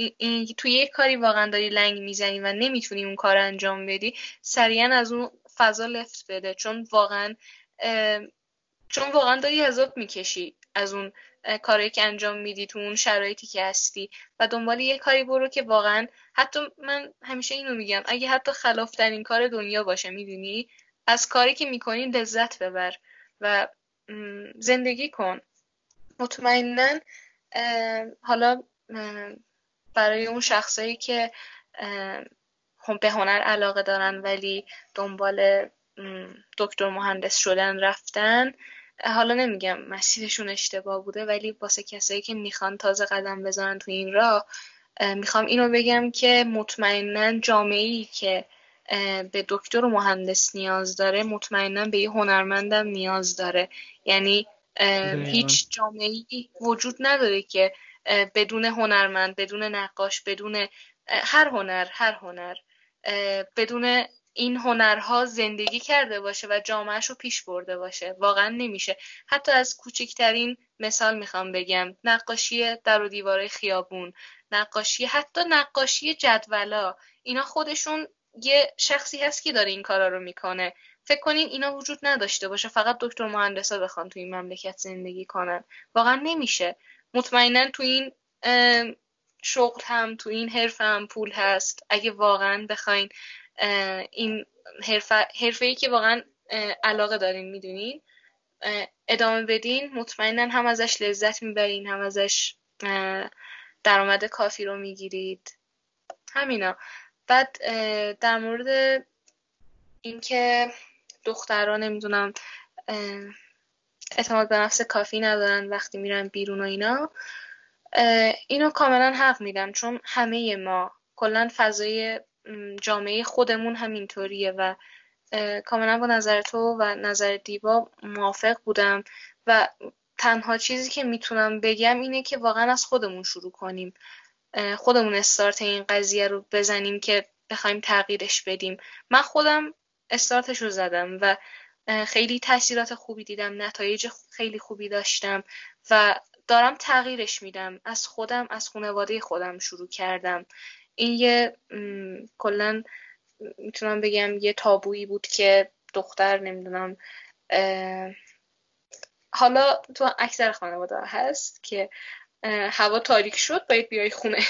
یه کاری واقعا داری لنگ میزنی و نمیتونی اون کار انجام بدی، سریعا از اون فضا لفت بده، چون واقعا داری عذاب میکشی از اون کاری که انجام میدی تو اون شرایطی که هستی و دنبال یه کاری برو که واقعا، حتی من همیشه اینو میگم، اگه حتی خلاف ترین کار دنیا باشه، میدونی، از کاری که میکنی لذت ببر و زندگی کن. مطمئناً حالا برای اون شخصایی که به هنر علاقه دارن ولی دنبال دکتر مهندس شدن رفتن، حالا نمیگم مسیرشون اشتباه بوده، ولی واسه کسایی که میخوان تازه قدم بزنن تو این راه، میخوام اینو بگم که مطمئناً جامعه‌ای که به دکتر و مهندس نیاز داره مطمئناً به یه هنرمندم نیاز داره. یعنی هیچ جامعه‌ای وجود نداره که بدون هنرمند، بدون نقاش، بدون هر هنر بدون این هنرها زندگی کرده باشه و جامعهش رو پیش برده باشه. واقعا نمیشه. حتی از کوچکترین مثال میخوام بگم، نقاشی در و دیواره خیابون، حتی نقاشی جدولا، اینا خودشون یه شخصی هست که داره این کارا رو میکنه. فکر کنین اینا وجود نداشته باشه، فقط دکتر مهندسا بخوان تو این مملکت زندگی کنن، واقعا نمیشه. مطمئناً تو این شغل هم، تو این حرفه هم پول هست، اگه واقعا بخواین این حرفه‌ای که واقعا علاقه دارین، میدونین، ادامه بدین، مطمئناً هم ازش لذت میبرین، هم ازش درآمد کافی رو میگیرید. همینا. بعد در مورد اینکه دخترها نمیدونم اعتماد به نفس کافی ندارن وقتی میرن بیرون و اینا، اینو کاملا حق میدم، چون همه ما کلا فضای جامعه خودمون همینطوریه و کاملا با نظر تو و نظر دیبا موافق بودم و تنها چیزی که میتونم بگم اینه که واقعا از خودمون شروع کنیم، خودمون استارت این قضیه رو بزنیم که بخوایم تغییرش بدیم. من خودم استارتش رو زدم و خیلی تاثیرات خوبی دیدم، نتایج خیلی خوبی داشتم و دارم تغییرش میدم. از خودم، از خانواده خودم شروع کردم. این یه کلن میتونم بگم یه تابویی بود که دختر نمیدونم، حالا تو اکثر خانواده هست که هوا تاریک شد باید بیای خونه.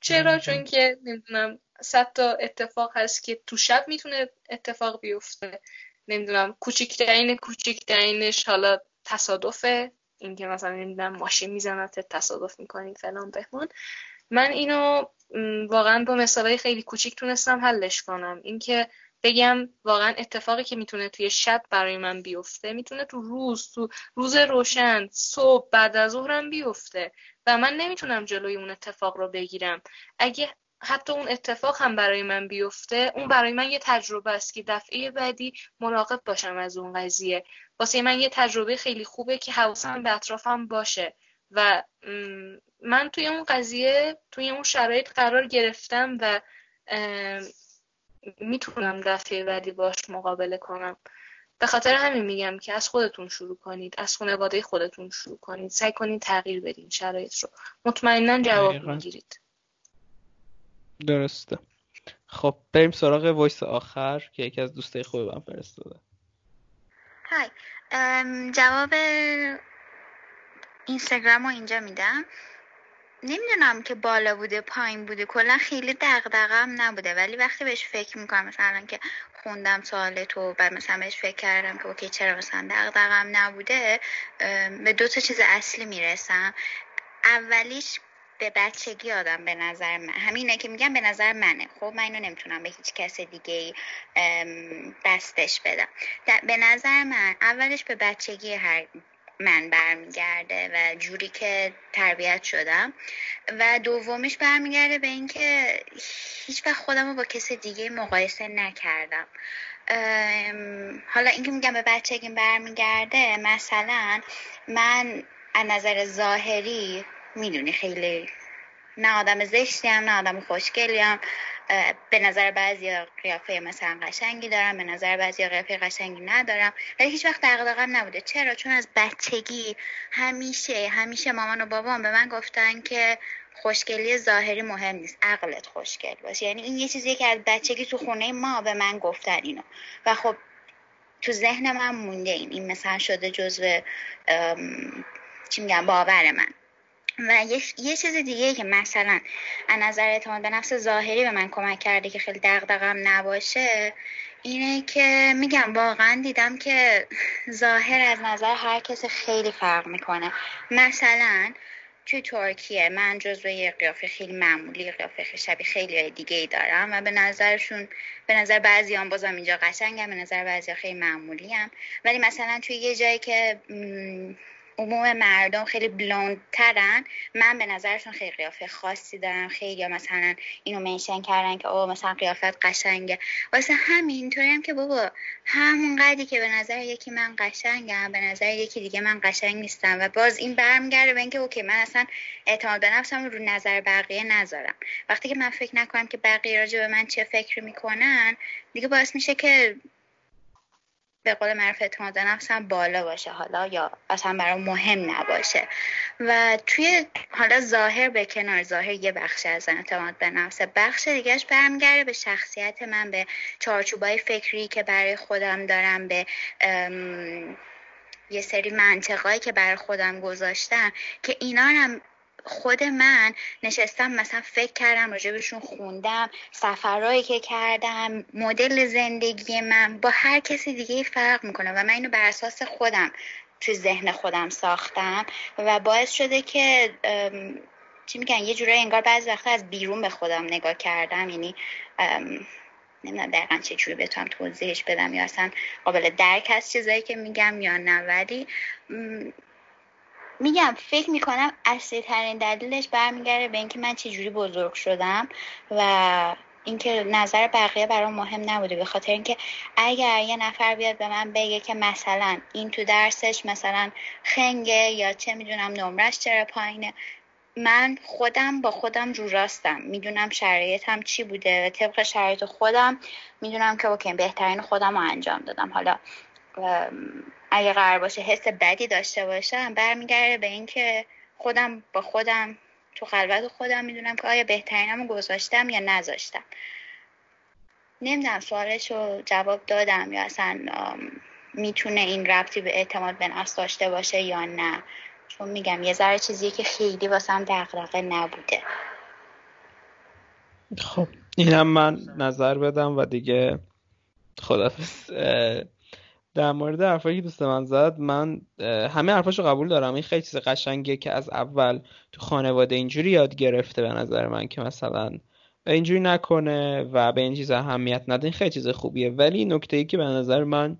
چرا؟ چون که نمیدونم 100 تا اتفاق هست که تو شب میتونه اتفاق بیفته. نمیدونم کوچیکترینش حالا تصادفه، این که مثلا نمیدونم ماشین میزنته، تصادف میکنین فلان بهمان. من اینو واقعا با مثالای خیلی کوچیک تونستم حلش کنم. این که بگم واقعا اتفاقی که میتونه توی شب برای من بیفته میتونه تو روز روشن، صبح، بعد از ظهرم بیفته و من نمیتونم جلوی اون اتفاق رو بگیرم. اگه حتی اون اتفاق هم برای من بیفته، اون برای من یه تجربه است که دفعه بعدی مراقب باشم از اون قضیه. واسه من یه تجربه خیلی خوبه که حواسم به اطرافم باشه و من توی اون قضیه، توی اون شرایط قرار گرفتم و میتونم دفعه بعدی باش مقابله کنم. به خاطر همین میگم که از خودتون شروع کنید، از خانواده خودتون شروع کنید، سعی کنید تغییر بدین شرایط رو، مطمئناً جواب میگیرید. درسته. خب بریم سراغ وایس آخر که یکی از دوستای خوبم فرستاده. های جواب اینستاگرام رو اینجا میدم. نمیدونم که بالا بوده پایین بوده، کلا خیلی دغدغه‌ام نبوده، ولی وقتی بهش فکر میکنم، مثلا که خوندم سوال تو بعد مثلا بهش فکر کردم که اوکی چرا مثلا دغدغه‌ام نبوده، به دو تا چیز اصلی میرسم. اولیش به بچگی آدم، به نظر من همینه که میگم به نظر منه، خب من اینو نمیتونم به هیچ کس دیگه بستش بدم. به نظر من اولش به بچگی هر من برمیگرده و جوری که تربیت شدم، و دومیش برمیگرده به این که هیچ وقت خودم رو با کس دیگه مقایسه نکردم. حالا اینکه میگم به بچگی برمیگرده، مثلا من از نظر ظاهری میدونی خیلی نه آدم زشتیم نه آدم خوشگلیم، به نظر بعضی قیافه مثلا قشنگی دارم، به نظر بعضی قیافه قشنگی ندارم، ولی هیچ وقت دغدغه‌ام نبوده. چرا؟ چون از بچگی همیشه مامان و بابام به من گفتن که خوشگلی ظاهری مهم نیست، عقلت خوشگل باشه. یعنی این یه چیزیه که از بچگی تو خونه ما به من گفتن اینو و خب تو ذهن من مونده. این مثلا شده جزء باور من. و یه چیز دیگه که مثلا از نظر اعتماد به نفس ظاهری به من کمک کرده که خیلی دغدغه‌ام نباشه، اینه که میگم واقعا دیدم که ظاهر از نظر هر کس خیلی فرق میکنه. مثلا توی ترکیه من جزو یه قیافه خیلی معمولی، قیافه شبیه خیلی دیگه ای دارم و به نظر بعضیان بازم اینجا قشنگم، به نظر بعضیا خیلی معمولیم، ولی مثلا توی یه جایی که عموم مردم خیلی بلوند ترن، من به نظرشون خیلی قیافه خاصی دارم. خیلی مثلا اینو منشن کردن که اوه مثلا قیافت قشنگه. واسه همینطوری هم که بابا همونقدری که به نظر یکی من قشنگم، به نظر یکی دیگه من قشنگ نیستم. و باز این برمیگرده به اینکه اوکی من اصلا اعتماد به نفسم رو نظر بقیه نذارم. وقتی که من فکر نکنم که بقیه راجع به من چه فکر میکنن، دیگه باعث میشه که به قول معروف اعتماد به نفسم بالا باشه حالا، یا اصلا برام مهم نباشه. و توی حالا ظاهر به کنار، ظاهر یه بخش از اعتماد به نفس، بخش دیگهش برمیگرده به شخصیت من، به چارچوبای فکری که برای خودم دارم، به یه سری منطقایی که برای خودم گذاشتم که اینا هم خود من نشستم مثلا فکر کردم، راجبشون خوندم، سفرهایی که کردم، مدل زندگی من با هر کسی دیگه فرق میکنه و من اینو بر اساس خودم توی ذهن خودم ساختم و باعث شده که یه جورایی انگار بعضی وقتا از بیرون به خودم نگاه کردم. یعنی نمیدونم دقیقا چه جوری بتونم توضیحش بدم یا اصلا قابل درک هست چیزایی که میگم یا نه، ولی میگم فکر میکنم اصلی ترین دلیلش برمیگرده به اینکه من چه جوری بزرگ شدم و اینکه نظر بقیه برام مهم نبوده. به خاطر اینکه اگر یه نفر بیاد به من بگه که مثلا این تو درسش مثلا خنگه یا چه میدونم نمرش چرا پایینه، من خودم با خودم رو راستم، میدونم شرایطم چی بوده، طبق شرایط خودم میدونم که اوکی بهترین خودم رو انجام دادم. حالا اگه قرار باشه حس بدی داشته باشم، برمیگرده به این که خودم با خودم تو خلوت خودم میدونم که آیا بهترینم رو گذاشتم یا نذاشتم. نمیدونم سوالش رو جواب دادم یا اصلا میتونه این ربطی به اعتماد به نفس داشته باشه یا نه، چون میگم یه ذره چیزی که خیلی واسم دغدغه نبوده. خب اینم من نظر بدم و دیگه خدافظ. در مورد حرفایی که دوست من زد، من همه حرفاشو قبول دارم. این خیلی چیز قشنگه که از اول تو خانواده اینجوری یاد گرفته به نظر من، که مثلا اینجوری نکنه و به این چیز اهمیت نده. این خیلی چیز خوبیه، ولی نکته‌ای که به نظر من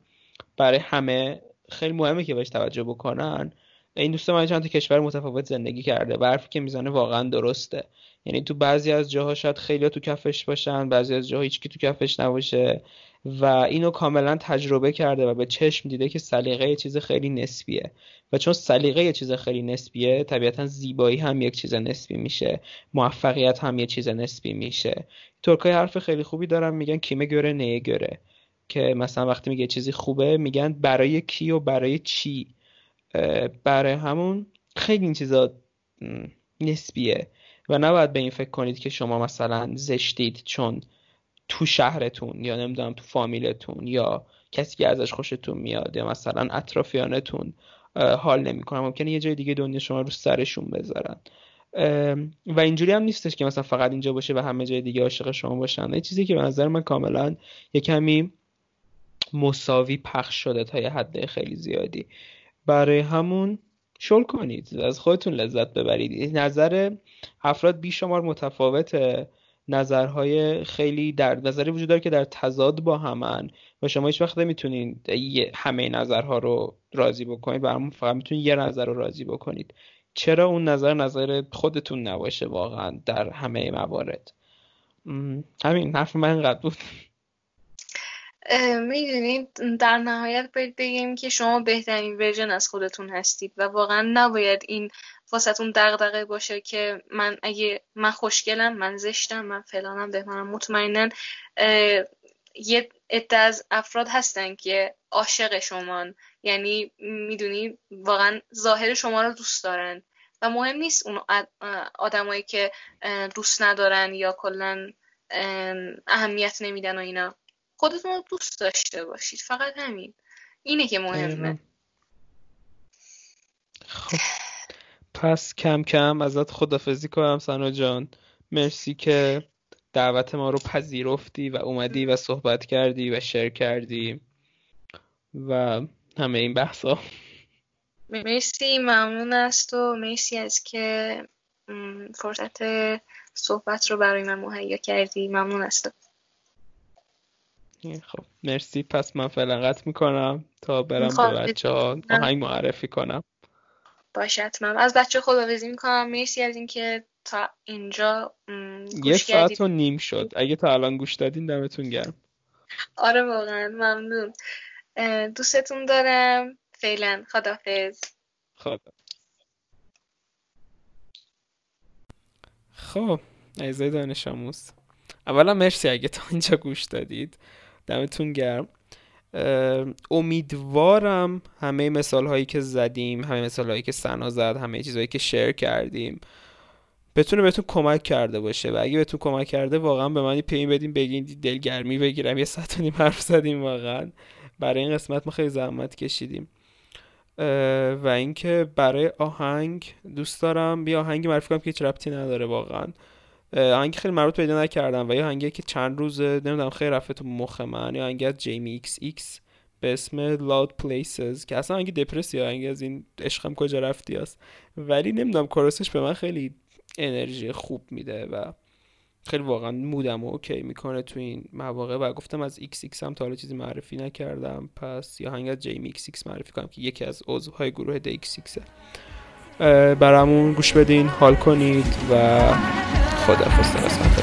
برای همه خیلی مهمه که بهش توجه بکنن، این دوست من چند تا کشور متفاوت زندگی کرده و حرفی که میزنه واقعا درسته. یعنی تو بعضی از جاها شاید خیلی‌ها تو کفش باشن، بعضی از جاها هیچکی تو کفش نباشه و اینو کاملا تجربه کرده و به چشم دیده که سلیقه یه چیز خیلی نسبیه و چون سلیقه یه چیز خیلی نسبیه، طبیعتا زیبایی هم یک چیز نسبی میشه، موفقیت هم یه چیز نسبی میشه. ترکای حرف خیلی خوبی دارن، میگن کیمه گره نه گره، که مثلا وقتی میگه چیزی خوبه میگن برای کی و برای چی. برای همون خیلی این چیزا نسبیه و نباید به این فکر کنید که شما مثلا زشتید چون تو شهرتون یا نمیدونم تو فامیلتون یا کسی که ازش خوشتون میاد یا مثلا اطرافیانتون حال نمیکنن، ممکنه یه جای دیگه دنیا شما رو سرشون بذارن. و اینجوری هم نیستش که مثلا فقط اینجا باشه و همه جای دیگه عاشق شما باشن. یه چیزی که به نظر من کاملا یه کمی مساوی پخش شده تا یه حد خیلی زیادی. برای همون شل کنید، از خودتون لذت ببرید. نظر افراد بیشمار متفاوته، نظرهای خیلی در نظری وجود داره که در تضاد با همن و شما هیچ وقت نمیتونید همه نظرها رو راضی بکنید، برامون فقط میتونید یه نظر رو راضی بکنید. چرا اون نظر خودتون نباشه واقعا در همه موارد؟ همین حرف من اینقدر بود. میدونید در نهایت باید بگیم که شما بهترین ورژن از خودتون هستید و واقعا نباید این واسهتون دغدغه باشه که من اگه من خوشگلم، من زشتم، من فلانم بهمانم. مطمئنن یه عده از افراد هستن که عاشق شمان، یعنی میدونید واقعا ظاهر شما رو دوست دارن و مهم نیست اون آدمایی که دوست ندارن یا کلا اهمیت نمیدن و اینا. خودتون رو دوست داشته باشید، فقط همین، اینه که مهمه. خب پس کم کم ازت خدافظی کنم سنا جان. مرسی که دعوت ما رو پذیرفتی و اومدی و صحبت کردی و شیر کردی و همه این بحثا. مرسی، ممنون از تو. مرسی از که فرصت صحبت رو برای من مهیا کردی، ممنون از تو. خب مرسی، پس من فعلا قطع میکنم تا برم به بچه ها آهنگ معرفی کنم. باشه، من از بچه خداحافظی میکنم. مرسی از اینکه تا اینجا یه ساعت و نیم شد، اگه تا الان گوش دادین دمتون گرم. آره واقعا ممنون، دوستتون دارم. فعلا خداحافظ. خب عزیزای دانش آموز، اولا مرسی اگه تا اینجا گوش دادید، دمتون گرم. امیدوارم همه مثال هایی که زدیم، همه مثال هایی که سنا زد، همه چیزهایی که شیر کردیم بتونه بهتون کمک کرده باشه و اگه بهتون کمک کرده واقعا به من پیام بدین، بگین دلگرمی بگیرم. یه ساعت و نیم حرف زدیم، واقعا برای این قسمت ما خیلی زحمت کشیدیم. و اینکه برای آهنگ دوست دارم بیا آهنگی معرفی کنم که هیچ ربطی نداره واقعا، آهنگی خیلی مربوط پیدا نکردم و یا آهنگی که چند روز نمیدونم خیلی رفته تو مخ من، یا آهنگی از جیمی XX به اسم Loud Please که اصلا آهنگی دپرسی، آهنگی از این عشقم کجا رفتی است، ولی نمیدونم کاروسش به من خیلی انرژی خوب میده و خیلی واقعا مودم اوکی میکنه تو این مواقع و گفتم از XX هم تا حالا چیزی معرفی نکردم، پس یا آهنگی از جیمی XX معرفی کنم که یکی از عضوهای گروه DXX. برامون گوش بدین، حال کنید و خداحافظ.